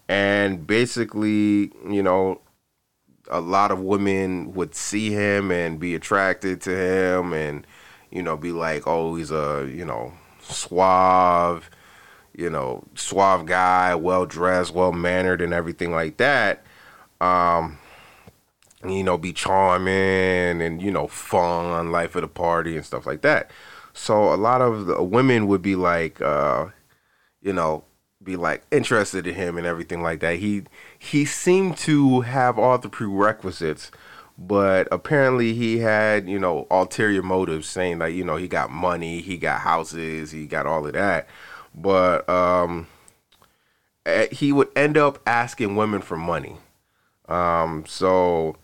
and basically, you know, a lot of women would see him and be attracted to him, and you know, be like, "Oh, he's a suave." Suave guy, well-dressed, well-mannered and everything like that, be charming and, fun, life of the party and stuff like that. So a lot of the women would be like, interested in him and everything like that. He seemed to have all the prerequisites, but apparently he had, ulterior motives, saying that, he got money, he got houses, he got all of that. But he would end up asking women for money. So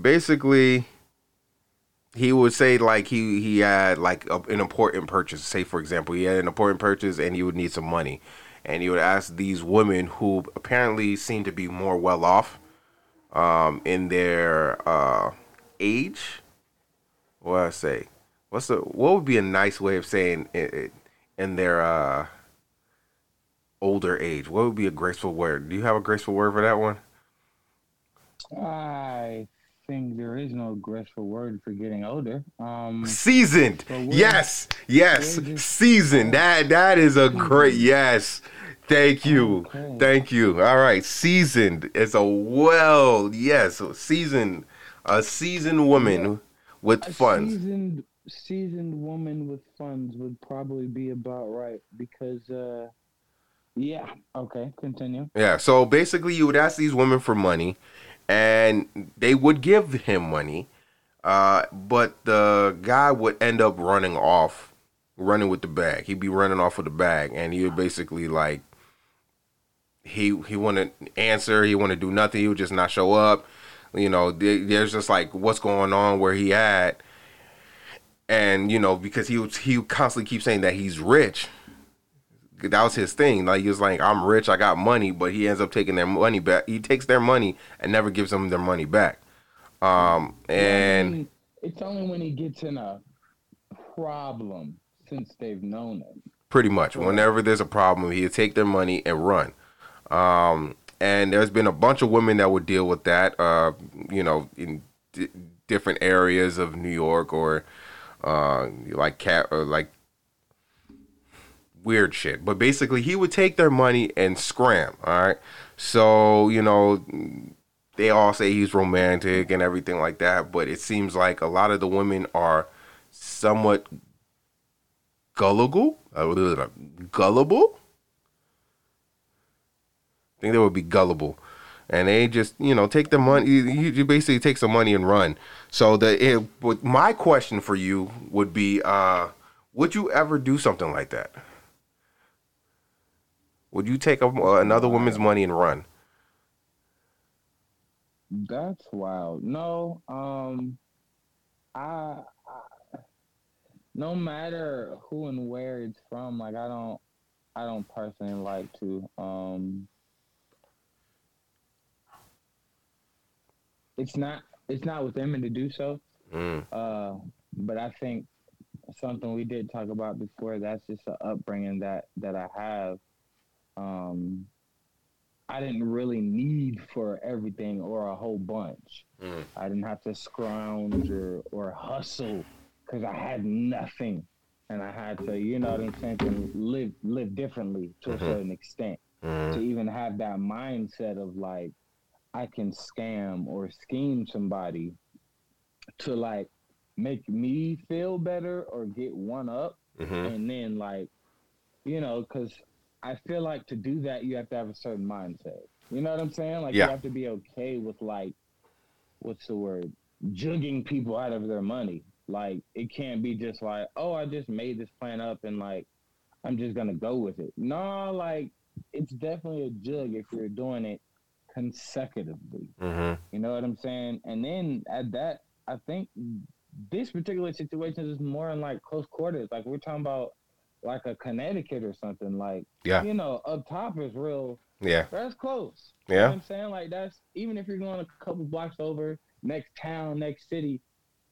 basically, he would say like he had like an important purchase. Say, for example, he had an important purchase and he would need some money. And he would ask these women who apparently seemed to be more well off in their age. What would be a nice way of saying it? In their older age, what would be a graceful word? Do you have a graceful word for that one? I think there is no graceful word for getting older. Seasoned. Yes. Seasoned. That is a great yes. Thank you. Okay. Thank you. All right. Seasoned. It's a seasoned. A seasoned woman with funds. Seasoned woman with funds would probably be about right because, okay, continue. Yeah, so basically you would ask these women for money and they would give him money, but the guy would end up running with the bag. He'd be running off with the bag and he would basically like, he wouldn't answer, he wouldn't do nothing, he would just not show up. There's just like what's going on where he at. And, because he constantly keeps saying that he's rich. That was his thing. Like, he was like, I'm rich, I got money, but he ends up taking their money back. He takes their money and never gives them their money back. And it's only when he gets in a problem since they've known him. Pretty much. Whenever there's a problem, he'll take their money and run. And there's been a bunch of women that would deal with that, in different areas of New York or... weird shit. But basically, he would take their money and scram. All right. So, they all say he's romantic and everything like that. But it seems like a lot of the women are somewhat gullible. gullible. I think they would be gullible. And they just, you know, take the money. You basically take some money and run. So my question for you would be, would you ever do something like that? Would you take another woman's money and run? That's wild. No, I no matter who and where it's from, like I don't personally like to. It's not within me to do so. But I think something we did talk about before, that's just the upbringing that I have. I didn't really need for everything or a whole bunch. I didn't have to scrounge or hustle because I had nothing. And I had to, you know what I'm saying, to live differently to a certain extent. To even have that mindset of, like, I can scam or scheme somebody to, like, make me feel better or get one up. And then, like, you know, because I feel like to do that, you have to have a certain mindset. You know what I'm saying? Like, you have to be okay with, like, what's the word? Jugging people out of their money. Like, it can't be just like, oh, I just made this plan up and, like, I'm just going to go with it. No, like, it's definitely a jug if you're doing it consecutively. You know what I'm saying? And then at that, I think this particular situation is more in, like, close quarters. Like, we're talking about, like, a Connecticut or something, like, you know, up top is real. That's close. You know what I'm saying? Like, that's, even if you're going a couple blocks over, next town, next city,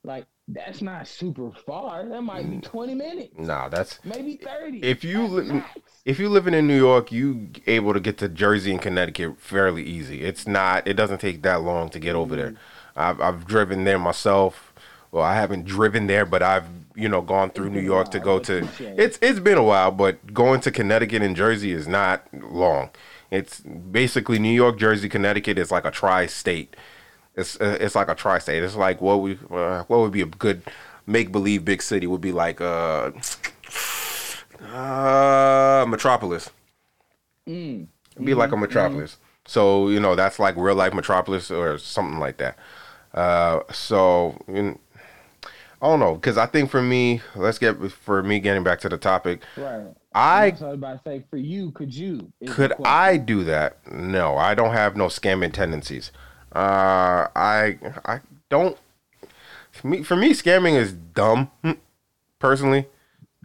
like, that's not super far. That might be 20 minutes. Nah, that's maybe 30. If you living in New York, you able to get to Jersey and Connecticut fairly easy. It doesn't take that long to get over there. I've driven there myself. Well, I haven't driven there, but I've, you know, gone through New York to go to. It's been a while, but going to Connecticut and Jersey is not long. It's basically New York, Jersey, Connecticut is like a tri-state. It's like a tri-state. It's like what would be a good make-believe big city would be like metropolis. It'd be like a metropolis. So, you know, that's like real life metropolis or something like that. I don't know, because I think getting back to the topic. Right. I was about to say, for you, could I do that? No, I don't have no scamming tendencies. I don't. For me, scamming is dumb. Personally,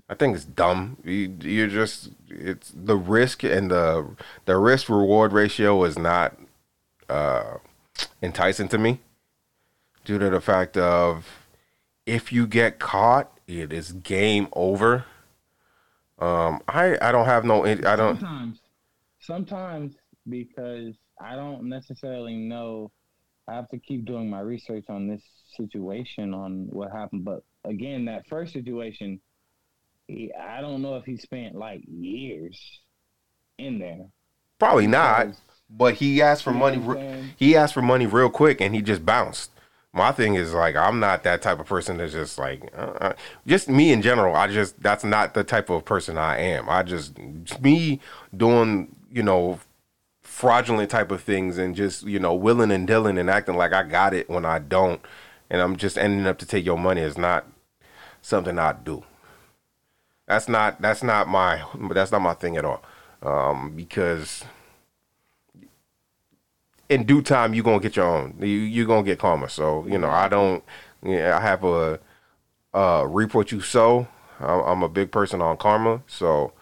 I think it's dumb. It's the risk and the risk reward ratio is not enticing to me, due to the fact of, if you get caught, it is game over. I don't have no... I don't. Sometimes, because I don't necessarily know... I have to keep doing my research on this situation, on what happened. But again, that first situation, I don't know if he spent, like, years in there. Probably not. But he asked for money. He asked for money real quick, and he just bounced. My thing is, like, I'm not that type of person that's just, like, just me in general. That's not the type of person I am. Me doing, you know, fraudulent type of things and just, you know, willing and dealing and acting like I got it when I don't. And I'm just ending up to take your money is not something I do. That's not my thing at all. Because in due time, you're going to get your own. You're going to get karma. So, you know, I have a reap what you sow. I'm a big person on karma. So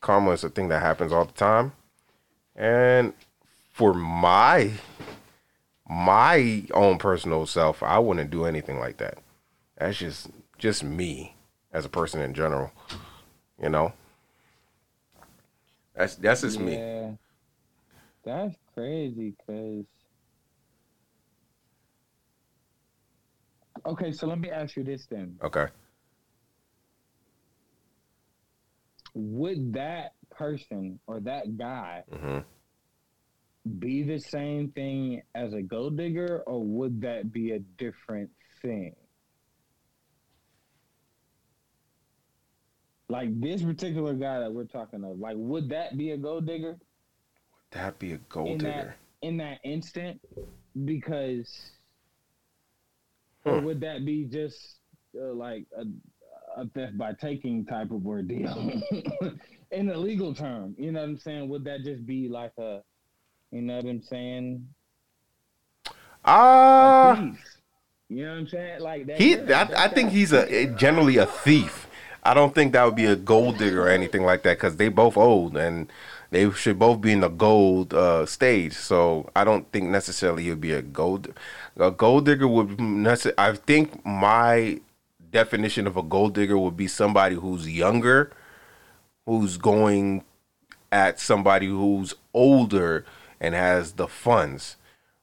karma is a thing that happens all the time. And for my own personal self, I wouldn't do anything like that. That's just me as a person in general, you know. That's just me. That's crazy, because... Okay, so let me ask you this then. Okay. Would that person or that guy be the same thing as a gold digger, or would that be a different thing? Like this particular guy that we're talking of, like, would that be a gold digger? Would that be a gold digger? In that instant? Because... Or would that be just like a theft by taking type of ordeal in the legal term? You know what I'm saying? Would that just be like a, you know what I'm saying? You know what I'm saying? Like that. I think he's generally a thief. I don't think that would be a gold digger or anything like that because they both old and they should both be in the gold stage. So I don't think necessarily it would be a gold. A gold digger would. I think my definition of a gold digger would be somebody who's younger, who's going at somebody who's older and has the funds.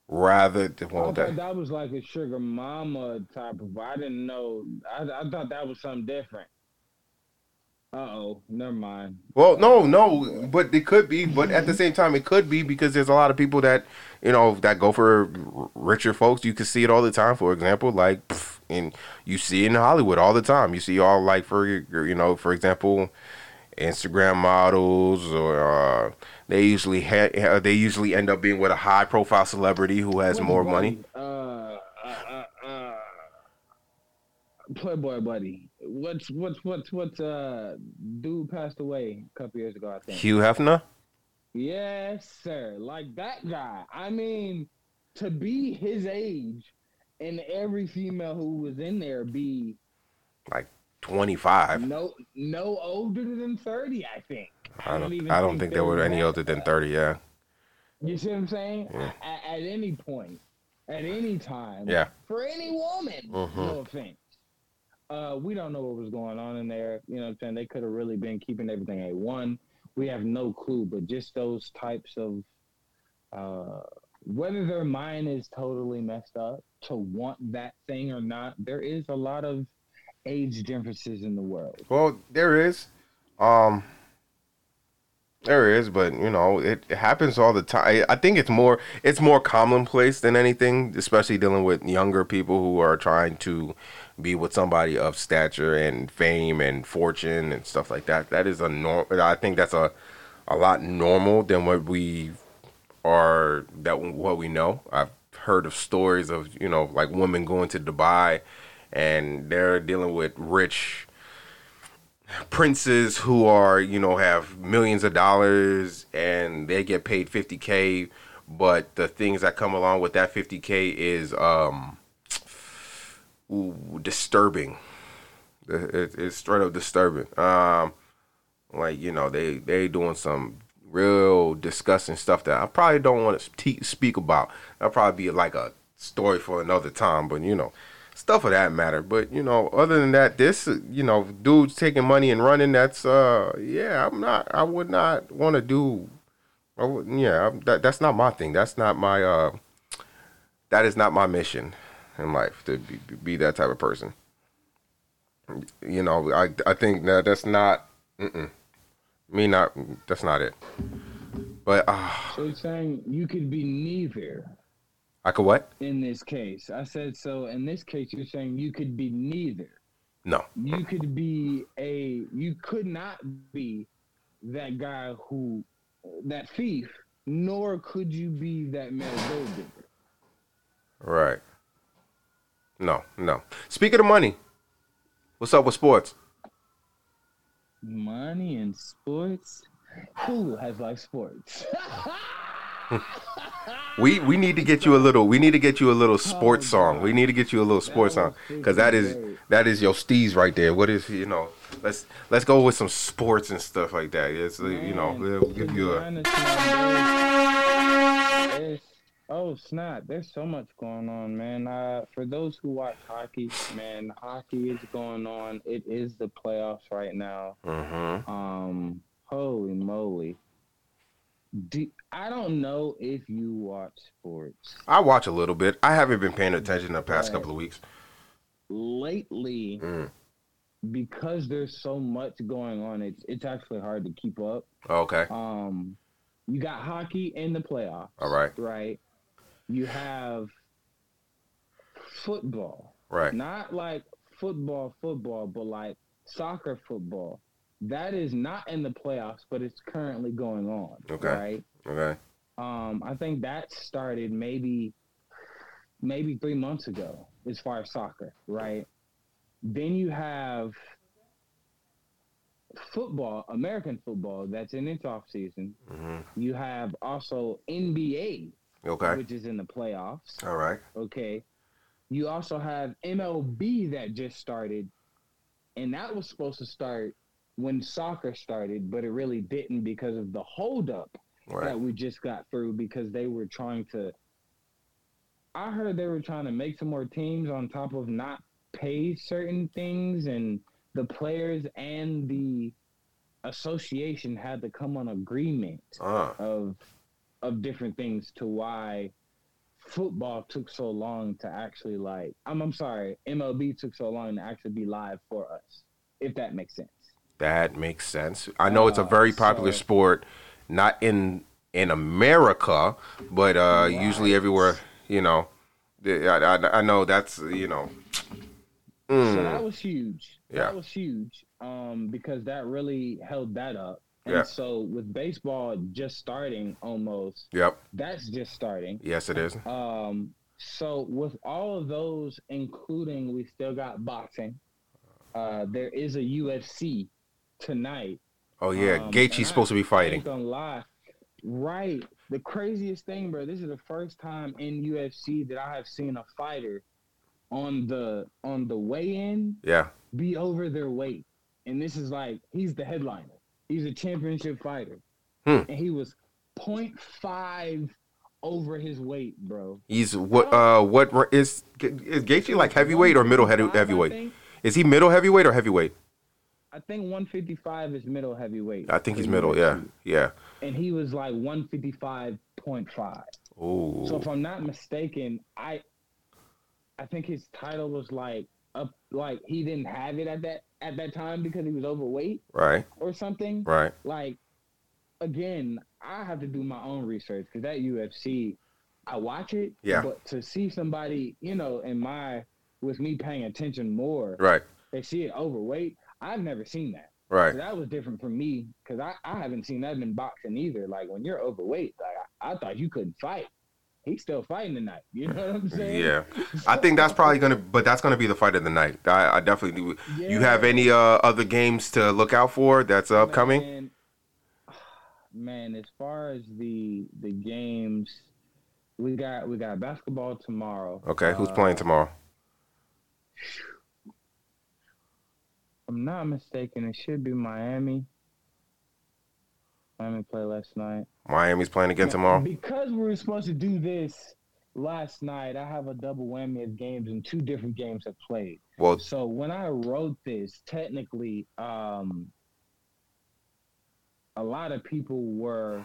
Rather than that was like a sugar mama type of. I didn't know. I thought that was something different. Uh-oh, never mind. Well, no, but it could be. But at the same time, it could be because there's a lot of people that, you know, that go for richer folks. You can see it all the time, for example, like, and you see it in Hollywood all the time. You see all, like, for, you know, for example, Instagram models or they usually end up being with a high-profile celebrity who has more money. Playboy buddy. What's dude passed away a couple years ago, I think. Hugh Hefner? Yes, sir. Like that guy. I mean, to be his age and every female who was in there be like 25. No older than 30, I think. I don't think there were any older than 30, yeah. You see what I'm saying? Yeah. At any point, at any time. Yeah. For any woman, no offense. We don't know what was going on in there. You know what I'm saying? They could have really been keeping everything A1. We have no clue, but just those types of whether their mind is totally messed up to want that thing or not, there is a lot of age differences in the world. Well, there is. But, you know, it happens all the time. I think it's more commonplace than anything, especially dealing with younger people who are trying to be with somebody of stature and fame and fortune and stuff like that. That is a norm. I think that's a lot normal than what we are, that what we know. I've heard of stories of, you know, like women going to Dubai and they're dealing with rich princes who are, you know, have millions of dollars and they get paid $50,000, but the things that come along with that $50,000 is disturbing. It's straight up disturbing. Like, you know, they doing some real disgusting stuff that I probably don't want to speak about. That'll probably be like a story for another time, but, you know, stuff of that matter. But, you know, other than that, this, you know, dudes taking money and running, that's, I would not want to do, that's not my thing. That's not my, that is not my mission in life to be that type of person. You know, I think that that's not me. Not that's not it. But so you're saying you could be neither. I could what? In this case, I said so. In this case, you're saying you could be neither. No. You could be you could not be that guy who, that thief, nor could you be that male gold digger. Right. No. Speaking of money, what's up with sports? Money and sports? Hulu has like sports. we need to get you a little. We need to get you a little sports song. We need to get you a little sports song because that is your steez right there. What is, you know? Let's go with some sports and stuff like that. It's, you know, we'll give you a. Oh, snap. There's so much going on, man. For those who watch hockey, man, hockey is going on. It is the playoffs right now. Mm-hmm. Holy moly. I don't know if you watch sports. I watch a little bit. I haven't been paying attention the past couple of weeks. Lately, because there's so much going on, it's actually hard to keep up. Okay. You got hockey in the playoffs. All right. Right. You have football, right? Not like football, but like soccer football. That is not in the playoffs, but it's currently going on. Okay. Right? Okay. I think that started maybe 3 months ago as far as soccer, right? Then you have football, American football, that's in its off season. Mm-hmm. You have also NBA, okay, which is in the playoffs. All right. Okay. You also have MLB that just started, and that was supposed to start when soccer started, but it really didn't because of the holdup that we just got through, because they were trying to – I heard they were trying to make some more teams on top of not pay certain things, and the players and the association had to come on agreement of different things to why – football took so long to actually like MLB took so long to actually be live for us, if that makes sense. That makes sense. I know it's a very popular sport, not in America, but usually everywhere, you know. I know that's, you know. So that was huge. Yeah. That was huge because that really held that up. And so with baseball just starting almost, that's just starting. Yes, it is. So with all of those, including we still got boxing, there is a UFC tonight. Oh, yeah. Gaethje's supposed to be fighting. Right. The craziest thing, bro, this is the first time in UFC that I have seen a fighter on the weigh-in be over their weight. And this is like, he's the headliner. He's a championship fighter. And he was 0.5 over his weight, bro. He's what is Gaethje like heavyweight or middle heavyweight? Is he middle heavyweight or heavyweight? I think 155 is middle heavyweight. I think he's middle, yeah. And he was like 155.5. Oh. So if I'm not mistaken, I think his title was like up, like he didn't have it at that time because he was overweight, right, or something, right? Like, again, I have to do my own research because that UFC, I watch it, but to see somebody, you know, with me paying attention more, right, they see it overweight. I've never seen that, right? So that was different for me because I haven't seen that in boxing either. Like, when you're overweight, like I thought you couldn't fight. He's still fighting tonight. You know what I'm saying? Yeah. I think that's probably going to, but that's going to be the fight of the night. I definitely do. Yeah. You have any other games to look out for that's upcoming? Man, as far as the games, we got basketball tomorrow. Okay, who's playing tomorrow? If I'm not mistaken, it should be Miami. Miami played last night. Miami's playing again tomorrow. Because we were supposed to do this last night, I have a double whammy of games, and two different games have played. Well, so when I wrote this, technically, a lot of people were,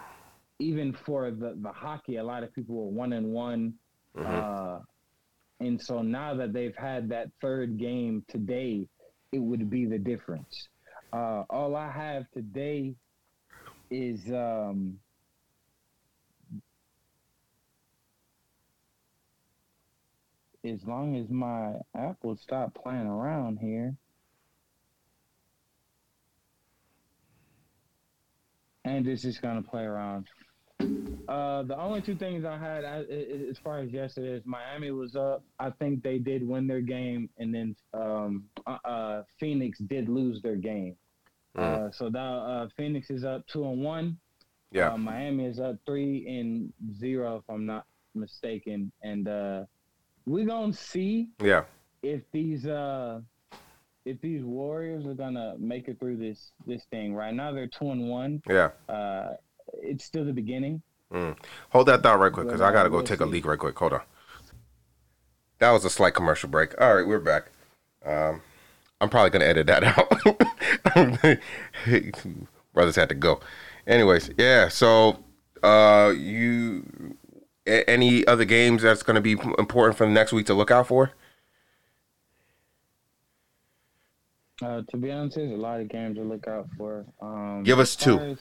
even for the hockey, a lot of people were 1-1. Mm-hmm. And so now that they've had that third game today, it would be the difference. All I have today is as long as my Apple stop playing around here. And it's just going to play around. The only two things I had as far as yesterday is Miami was up. I think they did win their game. And then Phoenix did lose their game. So now Phoenix is up 2-1. Yeah. Miami is up 3-0, if I'm not mistaken. And we're gonna see if these Warriors are gonna make it through this thing. Right now they're 2-1. Yeah. It's still the beginning. Hold that thought right quick, because I gotta go take a leak right quick. Hold on. That was a slight commercial break. All right, we're back. I'm probably gonna edit that out. Brothers had to go. Anyways, yeah. So, any other games that's gonna be important for the next week to look out for? To be honest, there's a lot of games to look out for. Give us two.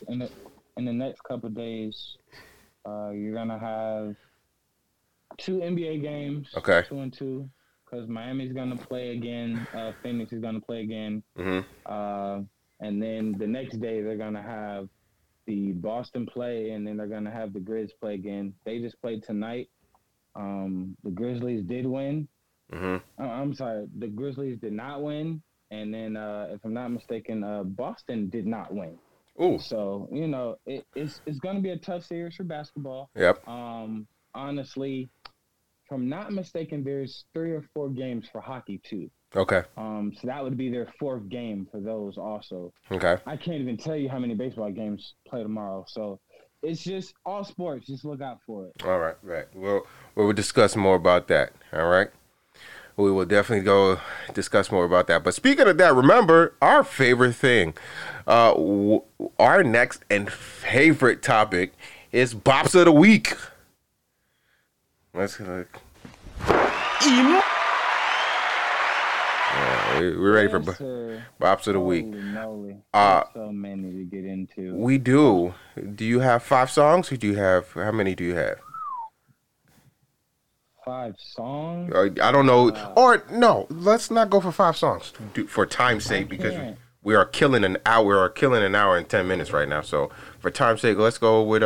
In the next couple of days, you're gonna have two NBA games. Okay. 2-2. Because Miami's going to play again. Phoenix is going to play again. Mm-hmm. And then the next day they're going to have the Boston play, and then they're going to have the Grizz play again. They just played tonight. The Grizzlies did win. Mm-hmm. I'm sorry, the Grizzlies did not win. And then, if I'm not mistaken, Boston did not win. Ooh. So, you know, it's going to be a tough series for basketball. Yep. Honestly, if I'm not mistaken, there's 3 or 4 games for hockey, too. Okay. So that would be their 4th game for those also. Okay. I can't even tell you how many baseball games play tomorrow. So it's just all sports. Just look out for it. All right. Right. Well, we'll discuss more about that. All right. We will definitely go discuss more about that. But speaking of that, remember our favorite thing. Our next and favorite topic is Bops of the Week. Let's look. Yeah, we're ready for Bops of the Week. So many to get into. We do. Do you have 5 songs? Or do you have how many do you have? 5 songs? I don't know. Or no, let's not go for 5 songs for time's sake, because we are killing an hour. We are killing an hour and 10 minutes right now. So for time's sake, let's go with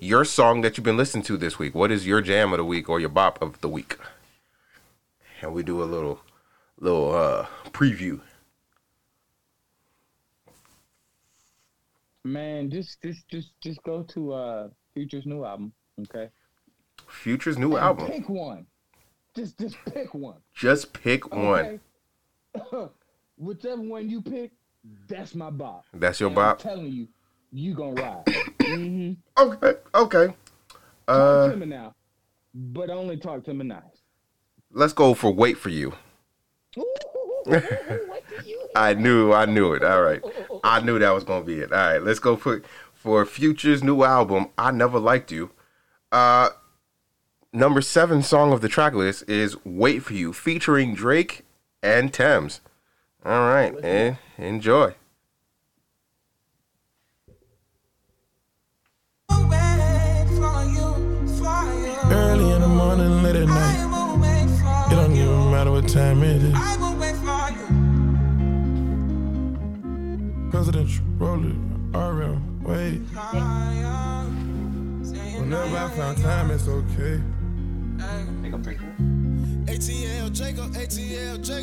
your song that you've been listening to this week. What is your jam of the week or your bop of the week? And we do a little preview. Man, just go to Future's new album, okay? Future's new album. Pick one. Just pick one. Just pick one. Whichever one you pick, that's my bop. That's your bop. I'm telling you, you gonna ride. Mm-hmm. Okay. Talk to me now, but only talk to me nice. Let's go for Wait For You. I knew it. All right. I knew that was going to be it. All right. Let's go for Future's new album, I Never Liked You. Number 7 song of the track list is Wait For You, featuring Drake and Thames. All right. And enjoy. Early in the morning, late at night. It don't even matter what time it is. Presidential roller, RM, wait. Whenever I found time, it's okay. ATL Jacob.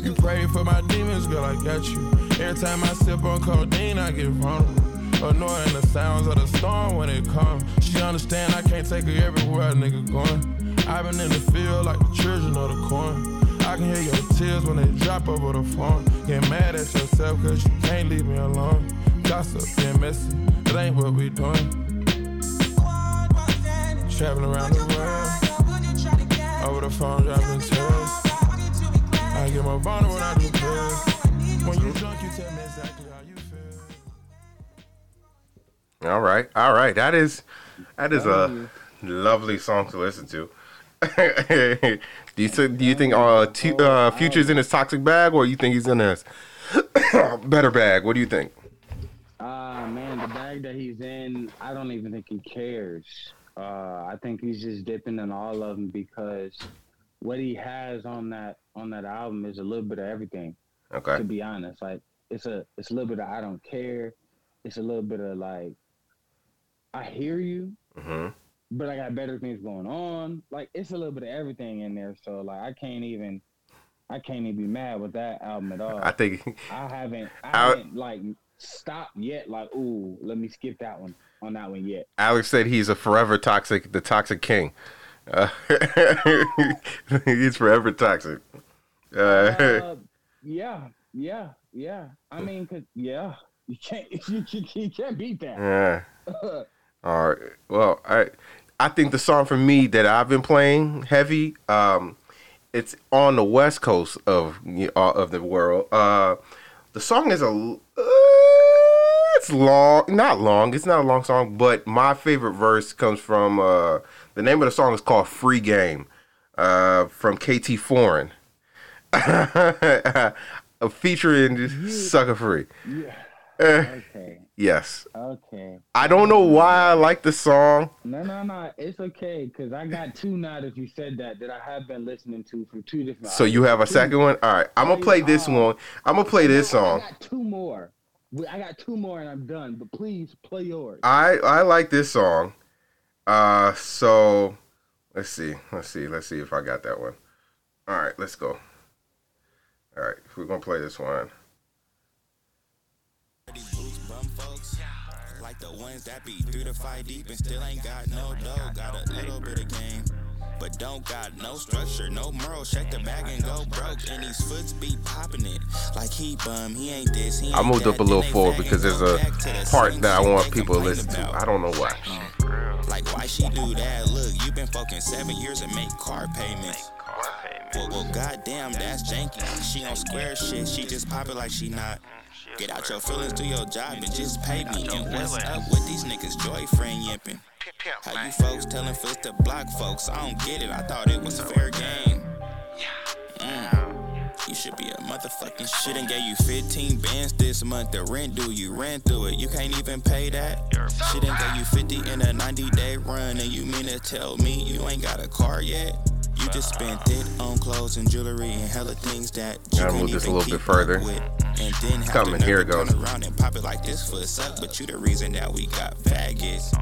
You pray for my demons, girl, I got you. Every time I sip on codeine, I get vulnerable. Annoying the sounds of the storm when it comes. She understand I can't take her everywhere, nigga, going. I've been in the field like the children of the corn. I can hear your tears when they drop over the phone. Get mad at yourself cause you can't leave me alone. Gossip, get messy, it ain't what we doing. Traveling around the world, over the phone dropping tears. I get my vulnerable when I do good. When you drunk you tell me exactly how you feel. Alright, that is a lovely song to listen to. Do you think Future's in his toxic bag, or you think he's in his better bag? What do you think? Man, the bag that he's in, I don't even think he cares. I think he's just dipping in all of them, because what he has on that album is a little bit of everything. Okay. To be honest, like it's a little bit of I don't care. It's a little bit of like I hear you. Mm-hmm. But I got better things going on. Like it's a little bit of everything in there, so like I can't even be mad with that album at all. I think I haven't like stopped yet. Like ooh, let me skip that one on that one yet. Alex said he's a forever toxic, the toxic king. He's forever toxic. Yeah. I mean, cause yeah, you can't beat that. Yeah. All right. Well, I think the song for me that I've been playing heavy, it's on the west coast of the world. The song is it's long, not long. It's not a long song, but my favorite verse comes from the name of the song is called "Free Game" from KT Foreign, featuring Sucker Free. Yeah. Okay. Yes. Okay. I don't know why I like the song. No. It's okay, because I got 2 now that you said that I have been listening to from 2 different. So you have a second one? All right. I'm going to play this one. I'm going to play this song. I got 2 more. I got two more and I'm done, but please play yours. I like this song. So let's see if I got that one. All right, let's go. All right, we're gonna play this one. Like the ones that be 3 to 5 deep and still ain't got no dough, got a little bit of game, but don't got no structure, no moral. Shake the bag and go broke, and these foots be popping it like he bum. He ain't this. He ain't I moved that. Up a little forward because there's a part that I want people to listen to. I don't know why. Like why she do that? Look, you been fucking 7 years and make car payments. Well, goddamn, that's janky. She on square shit. She just pop it like she not. Get out your feelings, do your job, and just pay me. And what's up with these niggas? Joyfriend yipping. How you folks telling fools to block folks? I don't get it. I thought it was fair game. You should be a motherfucking shit and gave you 15 bands this month. The rent due, you ran through it. You can't even pay that. Shit and gave you 50 in a 90-day run. And you mean to tell me you ain't got a car yet? You just spent it on clothes and jewelry and hella things that you gotta move this a little bit further. And then coming here it goes. Around and pop it like this for us up, but you the reason that we got faggots.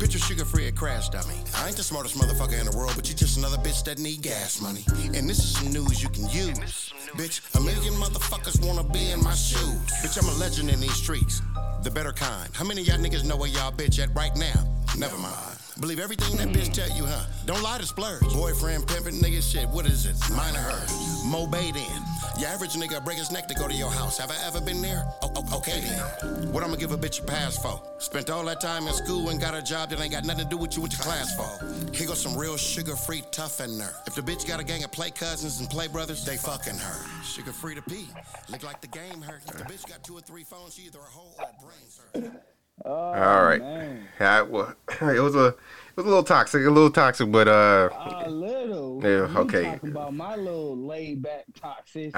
Picture Sugar Free had crashed on me. I ain't the smartest motherfucker in the world, but you just another bitch that need gas money. And this is some news you can use. Bitch, a million motherfuckers wanna be in my shoes. Bitch, I'm a legend in these streets. The better kind. How many of y'all niggas know where y'all bitch at right now? Never mind. Believe everything that bitch tell you, huh? Don't lie to splurge. Boyfriend pimping nigga shit, what is it? Mine or hers? Mo Bay then. Your average nigga break his neck to go to your house. Have I ever been there? Okay then. What I'ma give a bitch a pass for? Spent all that time in school and got a job that ain't got nothing to do with you went to class for. Here goes some real sugar-free tough in there. If the bitch got a gang of play cousins and play brothers, they fucking her. Sugar-free to pee. Look like the game hurt. If the bitch got 2 or 3 phones, she either a hoe or a brain's hurt. Oh, all right, it was a little toxic, but a little. Yeah, okay. You talking about my little laid back toxicity.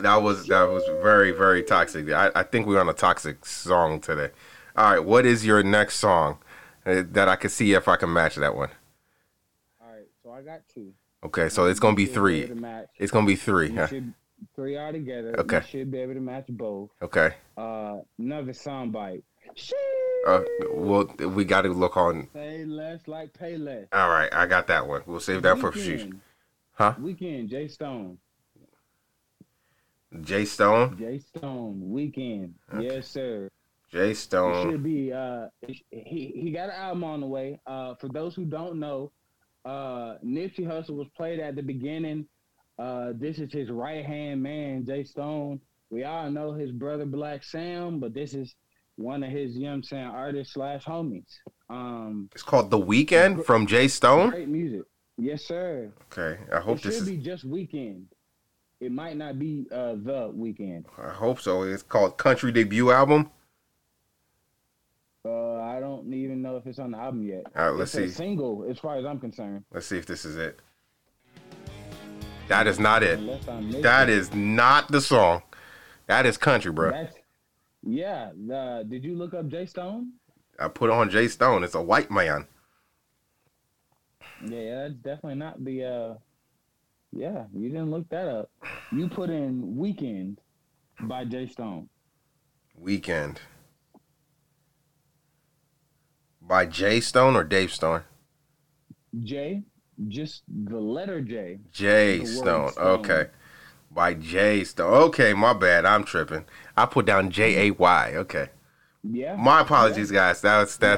That was very, very toxic. I think we're on a toxic song today. All right, what is your next song that I can see if I can match that one? All right, so I got 2. Okay, so it's gonna be 3. It's gonna be 3. Huh? 3 all together. Okay, you should be able to match both. Okay. Another soundbite. Well, we got to look on. Pay less like pay less. All right, I got that one. We'll save that for future. Huh? Weekend, Jay Stone. Jay Stone. Jay Stone. Weekend. Okay. Yes, sir. Jay Stone. It should be. He got an album on the way. For those who don't know, Nipsey Hussle was played at the beginning. This is his right hand man, Jay Stone. We all know his brother Black Sam, but this is one of his, you know what I'm saying, artists/homies. It's called The Weeknd from Jay Stone? Great music. Yes, sir. Okay. I hope this should be just Weeknd. It might not be The Weeknd. I hope so. It's called Country Debut Album? I don't even know if it's on the album yet. All right, let's see. It's a single, as far as I'm concerned. Let's see if this is it. That is not it. That is not the song. That is country, bro. Yeah, did you look up Jay Stone? I put on Jay Stone. It's a white man. Yeah, that's definitely not the. Yeah, you didn't look that up. You put in "Weekend" by Jay Stone. Weekend by Jay Stone or Dave Stone? Jay, just the letter J. Jay Stone. Okay. By Jay Stone. Okay, my bad. I'm tripping. I put down J-A-Y. Okay. Yeah. My apologies, guys. That's my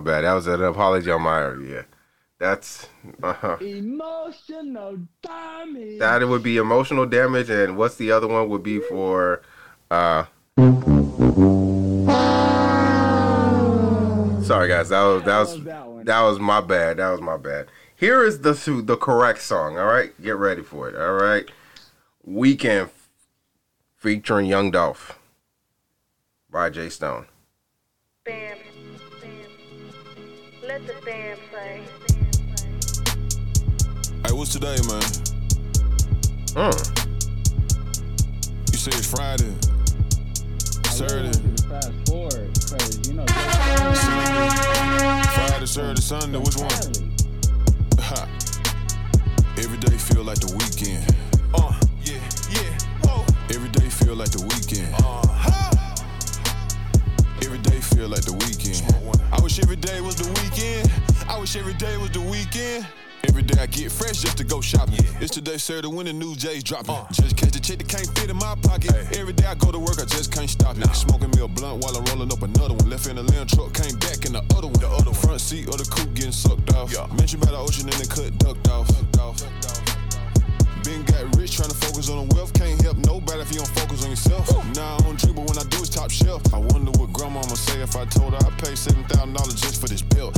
bad. That was an apology on my area. Yeah. That's emotional damage. That it would be emotional damage, and what's the other one would be for sorry guys, that was my bad. That was my bad. Here is the correct song, all right? Get ready for it, all right? Weekend featuring Young Dolph by Jay Stone. Bam. Let the band play. Hey, what's today, man? You say it's Friday. Saturday. Fast forward, cause you know. Friday, Saturday, Sunday, which one? Ha. Every day feel like the weekend. Yeah, yeah, whoa. Every day feel like the weekend. day was the weekend. I wish every day was the weekend. Every day I get fresh just to go shopping. Yeah. It's today, sir, to win the new J's dropping. Just catch the chick that can't fit in my pocket. Hey. Every day I go to work, I just can't stop it. Nah. Smoking me a blunt while I'm rolling up another one. Left in the lamb truck, came back in the other one. The other one. Front seat of the coupe getting sucked off. Yeah. Mentioned by the ocean and the cut ducked off. Been got rich trying to focus on the wealth. Can't help nobody if you don't focus on yourself. Ooh. Nah, I don't drink, but when I do, it's top shelf. I wonder what grandmama say if I told her I paid $7,000 just for this belt.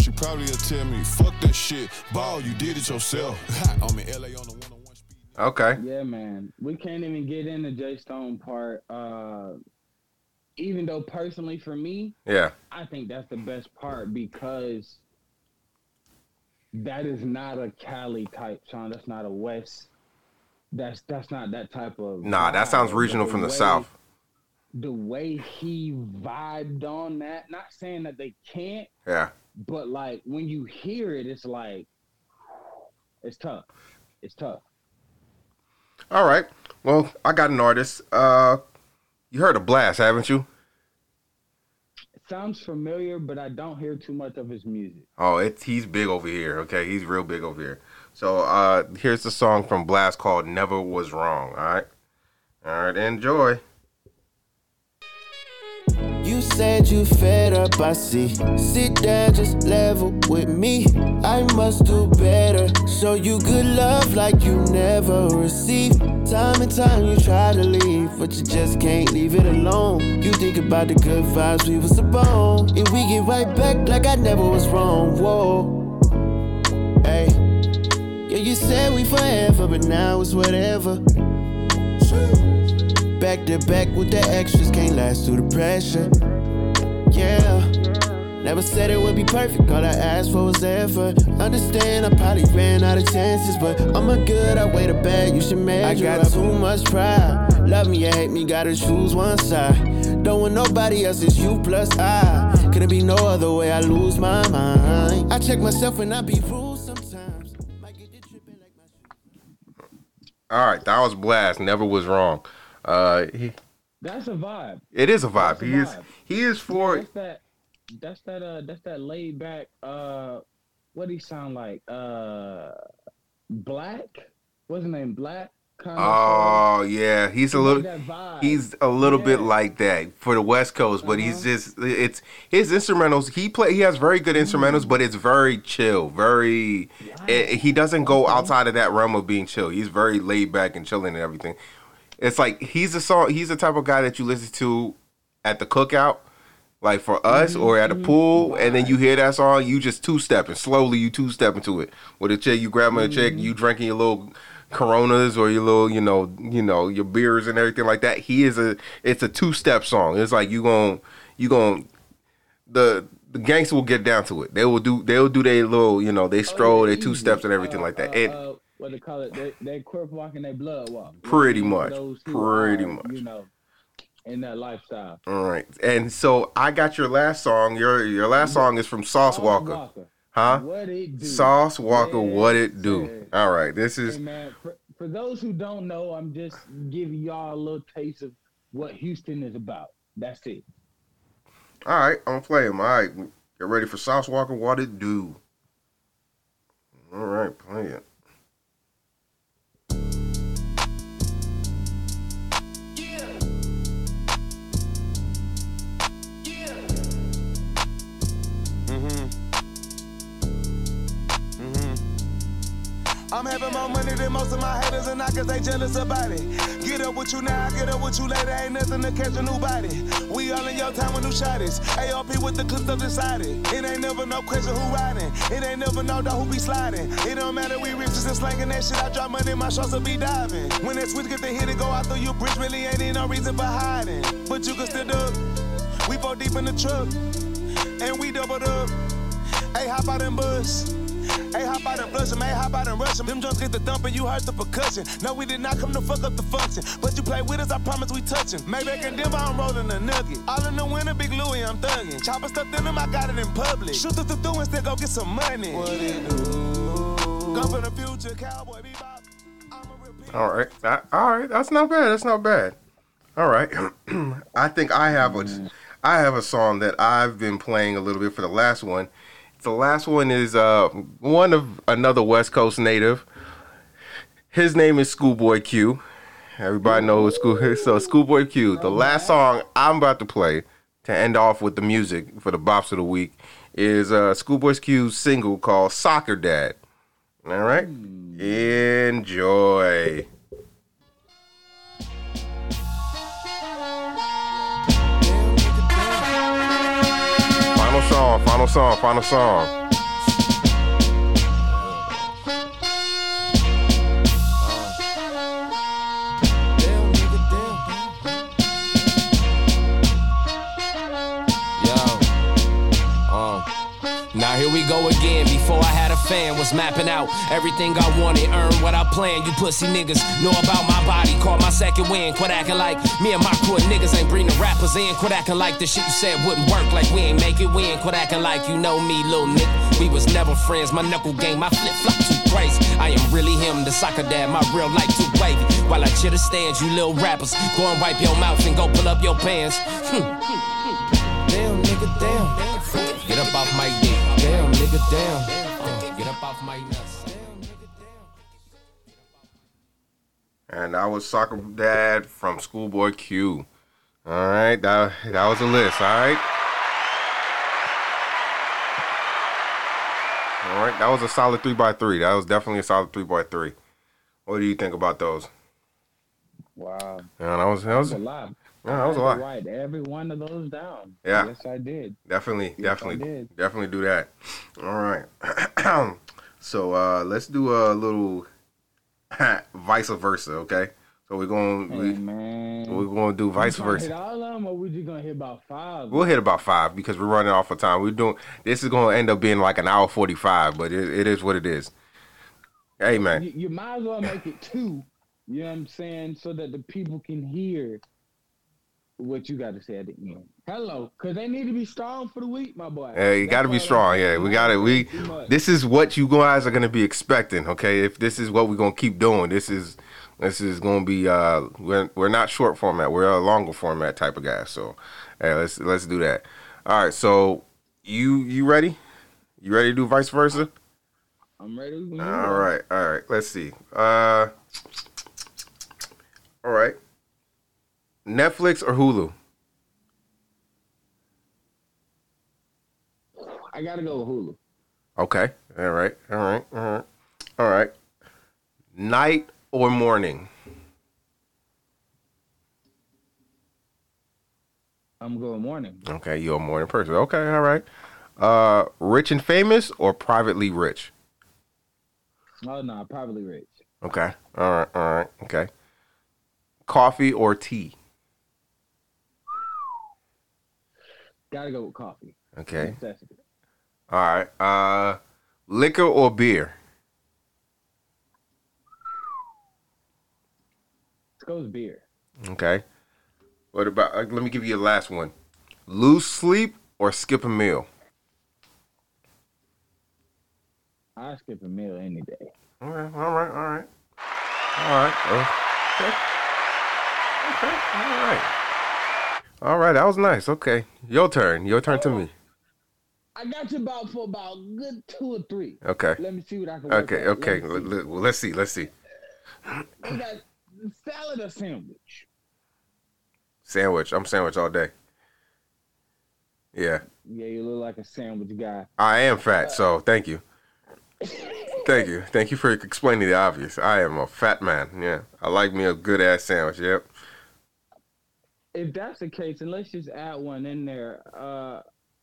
She probably will tell me, fuck that shit. Ball, you did it yourself. I'm in LA on the one-on-one speed. Okay. Yeah, man. We can't even get in the Jay Stone part. Even though personally for me, yeah, I think that's the best part because that is not a Cali type song. That's not a West. That's not that type of. Nah, vibe. That sounds regional from the South. The way he vibed on that, not saying that they can't. Yeah. But like when you hear it, it's like it's tough. It's tough. All right. Well, I got an artist. You heard of Blast, haven't you? Sounds familiar, but I don't hear too much of his music. Oh, he's big over here. Okay, he's real big over here. So here's the song from Blast called Never Was Wrong. All right, enjoy. You said you fed up, I see. Sit down, just level with me. I must do better. Show you good love like you never received. Time and time you try to leave, but you just can't leave it alone. You think about the good vibes we was upon, and we get right back like I never was wrong. Whoa, hey, yeah, you said we forever, but now it's whatever. Back to back with the extras, can't last through the pressure. Yeah, never said it would be perfect, all I asked for was effort. Understand, I probably ran out of chances, but I'm a good, I weigh the bag, you should measure. I got too much pride, love me or hate me, gotta choose one side. Don't want nobody else, it's you plus I. Couldn't be no other way, I lose my mind. I check myself when I be rude sometimes. Might get the tripping like my. Alright, that was Blast, Never Was Wrong. That's a vibe. It is a vibe. He is for it. That's that laid back. What he sound like? Black. What's his name? Black. Oh yeah, he's a little bit like that for the West Coast, but he's just it's his instrumentals. He has very good instrumentals, but it's very chill. Very, he doesn't go outside of that realm of being chill. He's very laid back and chilling and everything. It's like he's the type of guy that you listen to at the cookout, like for us, or at a pool, and then you hear that song, you just two-stepping. Slowly you two-step into it. With a chick, you grabbing a chick, you drinking your little Coronas or your little, you know, your beers and everything like that. It's a two-step song. It's like the gangster will get down to it. They'll do their little, you know, they stroll, their two steps and everything like that. What they call it, they quirk walk and they blood walk. Pretty much. You know, in that lifestyle. All right. And so I got your last song. Your last song is from Sauce Walker. Huh? What It Do. Sauce Walker, yes, What It Do. Yes. All right. This is... Hey, man, for those who don't know, I'm just giving y'all a little taste of what Houston is about. That's it. All right. I'm going to play him. All right. Get ready for Sauce Walker, What It Do. All right. Play it. I'm having more money than most of my haters and knockers, they jealous about it. Get up with you now, I get up with you later, ain't nothing to catch a new body. We all in your town with new shotties. ARP with the clips up decided. It ain't never no question who riding. It ain't never no dog who be sliding. It don't matter, we riches and slanging that shit. I drop money, my shots will be diving. When that switch get the hit, it go out through your bridge, really ain't no reason for hiding. But you can still duck. We fall deep in the truck, and we doubled up. Hey, hop out and bust. Hey, hop out and blush him, hey, hop out and rush him. Them drums get the thumping, you heard the percussion. No, we did not come to fuck up the function. But you play with us, I promise we touchin'. Maybach and Denver, I'm rolling a nugget. All in the winter, big Louis, I'm thuggin'. Chopper stuff in them, I got it in public. Shoot through the and still go get some money. What it do? Come for the future, cowboy, bebop. All right, that's not bad. All right, I think I have a I have a song that I've been playing a little bit for the last one. The last one is one of another West Coast native. His name is Schoolboy Q. Everybody knows School. So Schoolboy Q. The last song I'm about to play to end off with the music for the Bops of the Week is Schoolboy Q's single called Soccer Dad. All right, enjoy. Final song. Here we go again. Before I had a fan, was mapping out everything I wanted, earn what I planned. You pussy niggas know about my body, caught my second win. Quit acting like me and my crew niggas ain't bring the rappers in. Quit acting like the shit you said wouldn't work, like we ain't make it win. Quit acting like you know me, little nigga. We was never friends. My knuckle game, my flip flop too crazy. I am really him, the soccer dad, my real life too wavy. While I chitter stands, you little rappers, go and wipe your mouth and go pull up your pants. Damn, nigga, damn. Get up off my dick. Damn, nigga, damn. Get up off my nuts. And that was Soccer Dad from Schoolboy Q. All right, that was a list, all right? All right, that was a solid 3x3. That was definitely a solid 3x3. What do you think about those? Wow. Yeah, that was a lot. No, that was a lot. Right, every one of those down. Yeah. Yes, I did. Definitely do that. All right. So let's do a little vice versa, okay? So we're gonna do vice versa. Hit all of them, or we just gonna hit about five? We'll hit about five because we're running off of time. This is gonna end up being like an hour 45, but it is what it is. Hey man, you might as well make it two. You know what I'm saying, so that the people can hear what you got to say at the end. Hello, because they need to be strong for the week, my boy. Yeah, you got to be strong. Yeah, we got it. This is what you guys are going to be expecting, okay? If this is what we're going to keep doing, this is going to be, we're not short format. We're a longer format type of guy. So, hey, let's do that. All right, so you ready? You ready to do vice versa? I'm ready. All right. Let's see. All right. Netflix or Hulu? I gotta go with Hulu. Okay. All right. Night or morning? I'm going morning. Okay, you're a morning person. Okay, all right. Rich and famous or privately rich? Oh no, privately rich. Okay. All right. Okay. Coffee or tea? Gotta go with coffee. Okay. All right. Liquor or beer? Let's go with beer. Okay. What about, let me give you a last one. Lose sleep or skip a meal? I skip a meal any day. All right. Okay. All right. All right, that was nice. Okay, your turn to me. I got you about for about good two or three. Okay. Let me see what I can. Okay. Let's see. We got salad or sandwich. Sandwich. I'm sandwich all day. Yeah. Yeah, you look like a sandwich guy. I am fat, so thank you. Thank you for explaining the obvious. I am a fat man. Yeah, I like me a good ass sandwich. Yep. If that's the case, and let's just add one in there.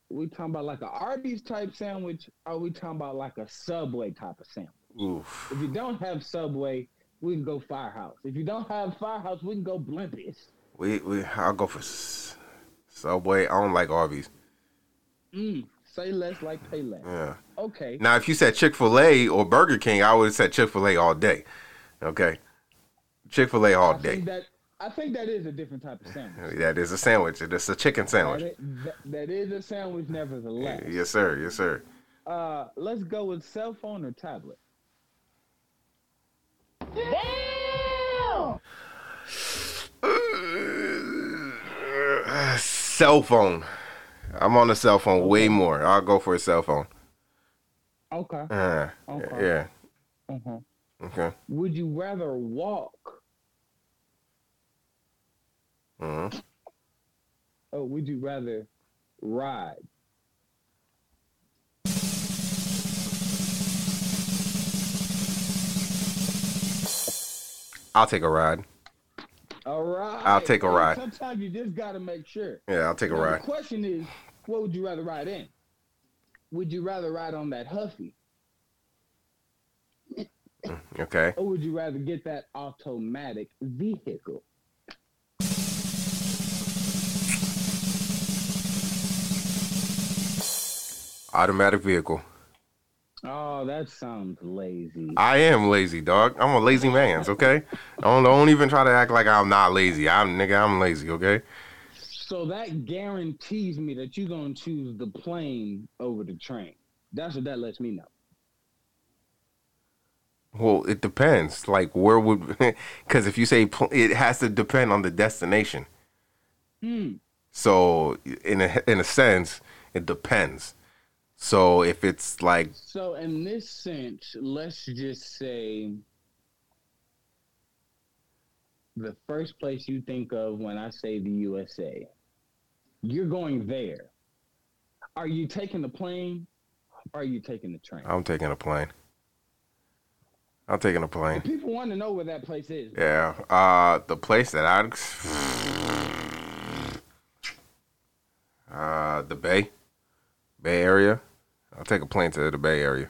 We talking about like an Arby's type sandwich, or we talking about like a Subway type of sandwich? Oof. If you don't have Subway, we can go Firehouse. If you don't have Firehouse, we can go Blimpies. I'll go for Subway. I don't like Arby's. Say less, like pay less. Yeah. Okay. Now, if you said Chick-fil-A or Burger King, I would have said Chick-fil-A all day. Okay. Chick-fil-A all day. I think that is a different type of sandwich. That is a sandwich. It's a chicken sandwich. That is a sandwich, nevertheless. Yes, sir. Let's go with cell phone or tablet. Damn! Cell phone. I'm on the cell phone way more. I'll go for a cell phone. Okay. Okay. Yeah. Uh-huh. Okay. Would you rather walk? Mm-hmm. Or would you rather ride? I'll take a ride. All right. I'll take a ride. Sometimes you just got to make sure. Yeah, I'll take a ride. The question is, what would you rather ride in? Would you rather ride on that Huffy? Okay. Or would you rather get that automatic vehicle? Automatic vehicle. Oh, that sounds lazy. I am lazy, dog. I'm a lazy man, okay? Don't even try to act like I'm not lazy. I'm lazy, okay? So that guarantees me that you're going to choose the plane over the train. That's what that lets me know. Well, it depends. Like, where would... Because if you say... It has to depend on the destination. So, in a sense, it depends. So, if it's like... So, in this sense, let's just say... The first place you think of when I say the USA, you're going there. Are you taking the plane or are you taking the train? I'm taking a plane. I'm taking a plane. The people want to know where that place is. Yeah. The place that the Bay Area. I'll take a plane to the Bay Area.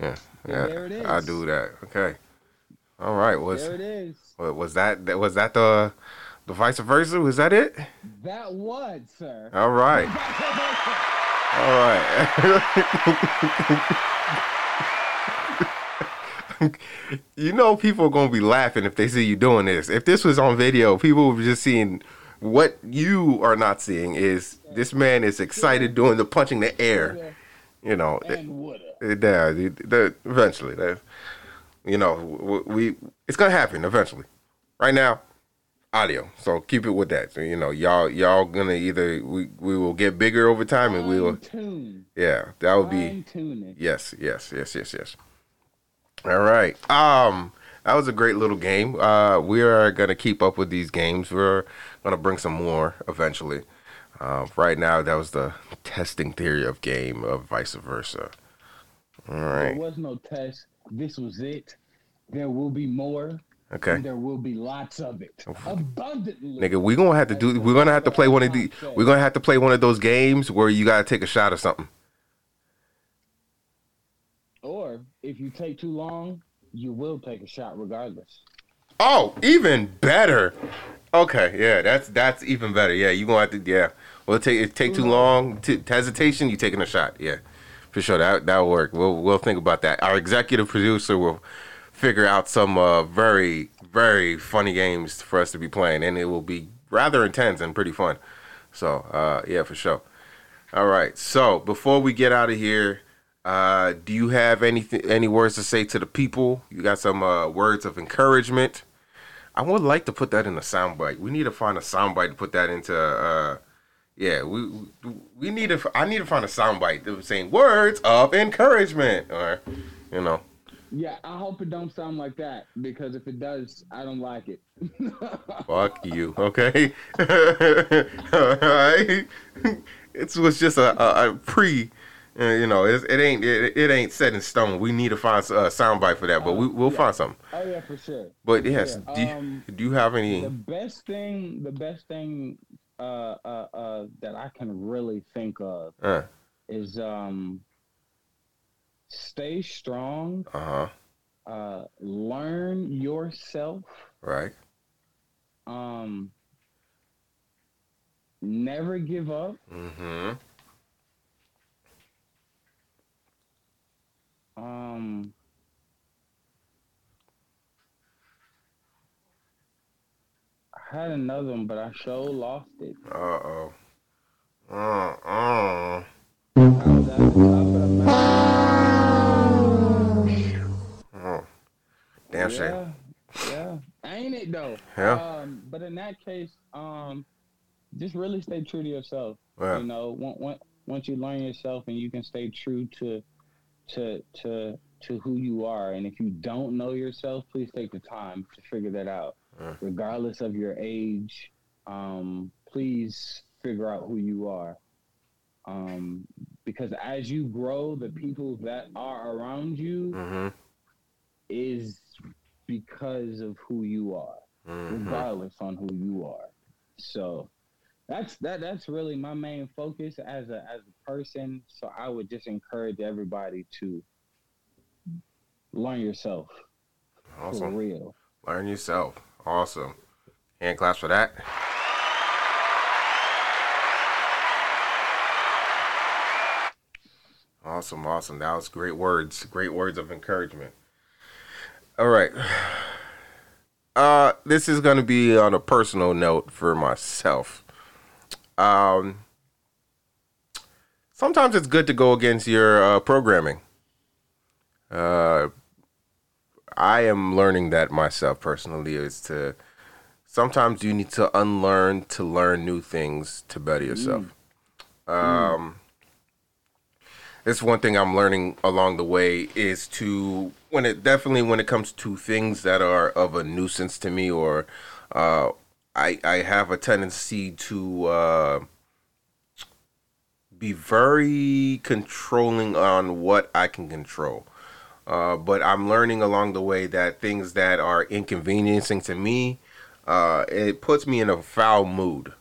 Yeah. Yeah. There it is. I do that. Okay. All right. There it is. Was that the vice versa? Was that it? That was, sir. All right. All right. You know people are going to be laughing if they see you doing this. If this was on video, people would be just seeing what you are not seeing is this man is excited doing the punching the air. You know. Eventually. You know, it's going to happen eventually. Right now, audio. So keep it with that. So, you know, y'all going to either, we will get bigger over time and we will. Tune. Yeah, that would be. Tuning. Yes. All right. That was a great little game. We are going to keep up with these games. We're going to bring some more eventually. Right now, that was the testing theory of game of vice versa. All right. There was no test. This was it. There will be more. Okay. And there will be lots of it. Abundantly. Nigga, we're gonna have to play one of those games where you gotta take a shot or something. Or if you take too long, you will take a shot regardless. Oh, even better. Okay, yeah, that's even better. Yeah, you gonna have to take too long. Hesitation, you taking a shot, yeah. For sure, that'll work. We'll think about that. Our executive producer will figure out some very, very funny games for us to be playing, and it will be rather intense and pretty fun. So, yeah, for sure. All right. So, before we get out of here, do you have any words to say to the people? You got some words of encouragement? I would like to put that in a soundbite. We need to find a soundbite to put that into. Yeah, we need to. I need to find a soundbite that was saying words of encouragement, or you know. Yeah, I hope it don't sound like that because if it does, I don't like it. Fuck you. Okay. All right. It was just a pre. You know, it ain't set in stone. We need to find a soundbite for that, but we'll find something. Oh yeah, for sure. But yes, sure. Do you have any? The best thing. That I can really think of is stay strong. Uh-huh. Learn yourself. Right. Never give up. Mm-hmm. Had another one, but I sure lost it. Oh. Damn shit. Yeah. Ain't it though? Yeah. But in that case, just really stay true to yourself. Right. You know, once you learn yourself and you can stay true to who you are. And if you don't know yourself, please take the time to figure that out. Right. Regardless of your age, please figure out who you are. Because as you grow, the people that are around you mm-hmm. is because of who you are, mm-hmm. regardless on who you are. So that's really my main focus as a person. So I would just encourage everybody to learn yourself. Awesome. For real. Learn yourself. Awesome. Hand claps for that. Awesome. That was great words. Great words of encouragement. All right. This is going to be on a personal note for myself. Sometimes it's good to go against your programming. I am learning that myself personally, is to sometimes you need to unlearn to learn new things to better yourself. It's one thing I'm learning along the way is to when it comes to things that are of a nuisance to me, or I have a tendency to be very controlling on what I can control. But I'm learning along the way that things that are inconveniencing to me, it puts me in a foul mood.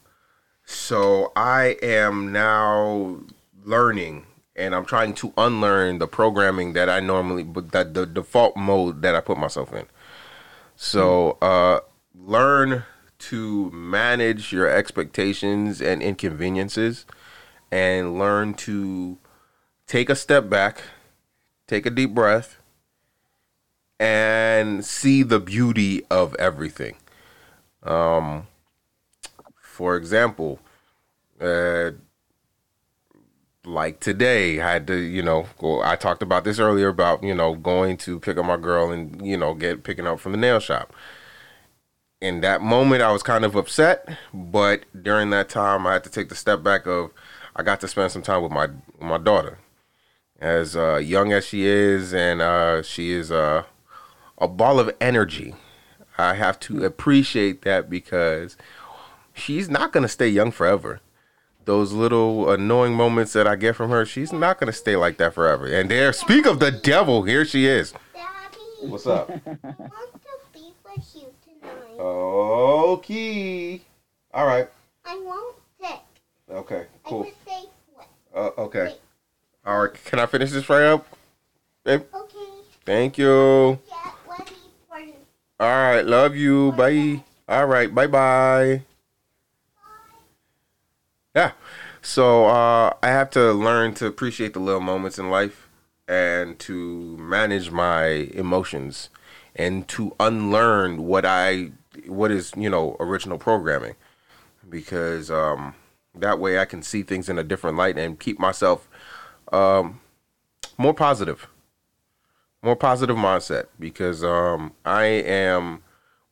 So I am now learning. And I'm trying to unlearn the programming that I normally, but that the default mode that I put myself in. So learn to manage your expectations and inconveniences, and learn to take a step back, take a deep breath, and see the beauty of everything. For example, like today, I had to, go. I talked about this earlier about, going to pick up my girl and, picking up from the nail shop. In that moment, I was kind of upset, but during that time, I had to take the step back of, I got to spend some time with my daughter. As young as she is, and she is a ball of energy. I have to appreciate that because she's not going to stay young forever. Those little annoying moments that I get from her, she's not going to stay like that forever. And there, speak of the devil, here she is. Daddy. What's up? I want to be with you tonight. Okay. All right. I won't pick. Okay, cool. I would say what? Okay. Wait. All right, can I finish this right up, babe? Okay. Thank you. Yeah, love you for you. All right, love you. Bye. All right, bye-bye. Yeah, so I have to learn to appreciate the little moments in life and to manage my emotions and to unlearn what is original programming, because that way I can see things in a different light and keep myself more positive mindset, because I am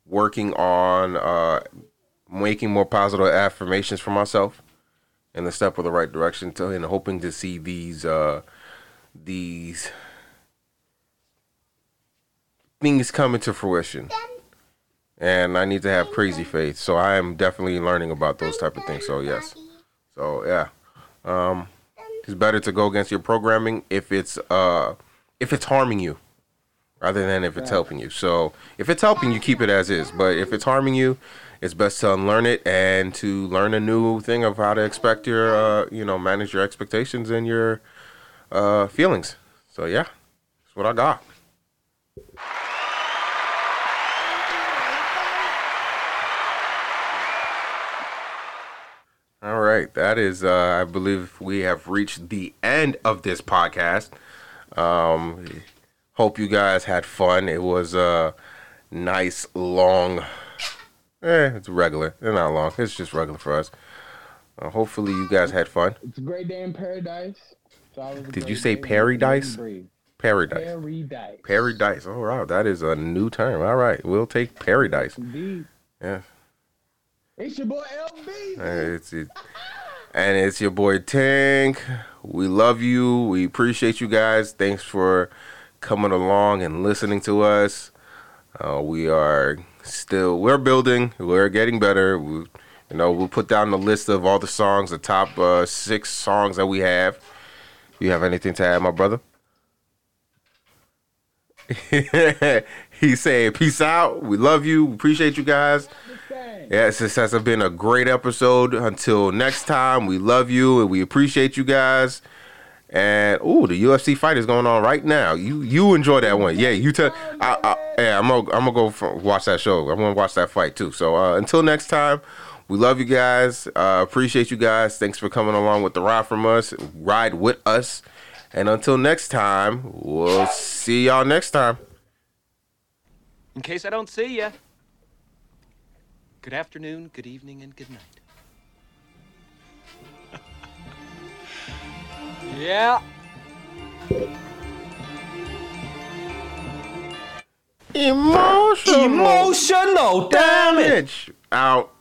working on making more positive affirmations for myself. And the step of the right direction, and hoping to see these things come into fruition. And I need to have crazy faith. So I am definitely learning about those type of things. So yes. So yeah, it's better to go against your programming if it's harming you, rather than if it's helping you. So if it's helping you, keep it as is. But if it's harming you, it's best to unlearn it and to learn a new thing of how to expect your, manage your expectations and your feelings. So, yeah, that's what I got. All right. That is, I believe we have reached the end of this podcast. Hope you guys had fun. It was a nice, long podcast. It's regular. They're not long. It's just regular for us. Hopefully, you guys had fun. It's a great day in paradise. Did you say paradise? Paradise. Paradise. Oh, wow. That is a new term. All right. We'll take paradise. Indeed. Yeah. It's your boy LB. And it's your boy Tank. We love you. We appreciate you guys. Thanks for coming along and listening to us. We are still, we're building. We're getting better. We, you know, we'll put down the list of all the songs, the top 6 songs that we have. You have anything to add, my brother? He said, peace out. We love you. Appreciate you guys. Yes, this has been a great episode. Until next time, we love you and we appreciate you guys. And ooh, the UFC fight is going on right now. You enjoy that one, yeah? You tell. Yeah, I'm gonna go watch that show. I'm gonna watch that fight too. So until next time, we love you guys. Appreciate you guys. Thanks for coming along with the ride from us. Ride with us. And until next time, we'll see y'all next time. In case I don't see ya. Good afternoon, good evening, and good night. Yeah. Emotional damage. Out.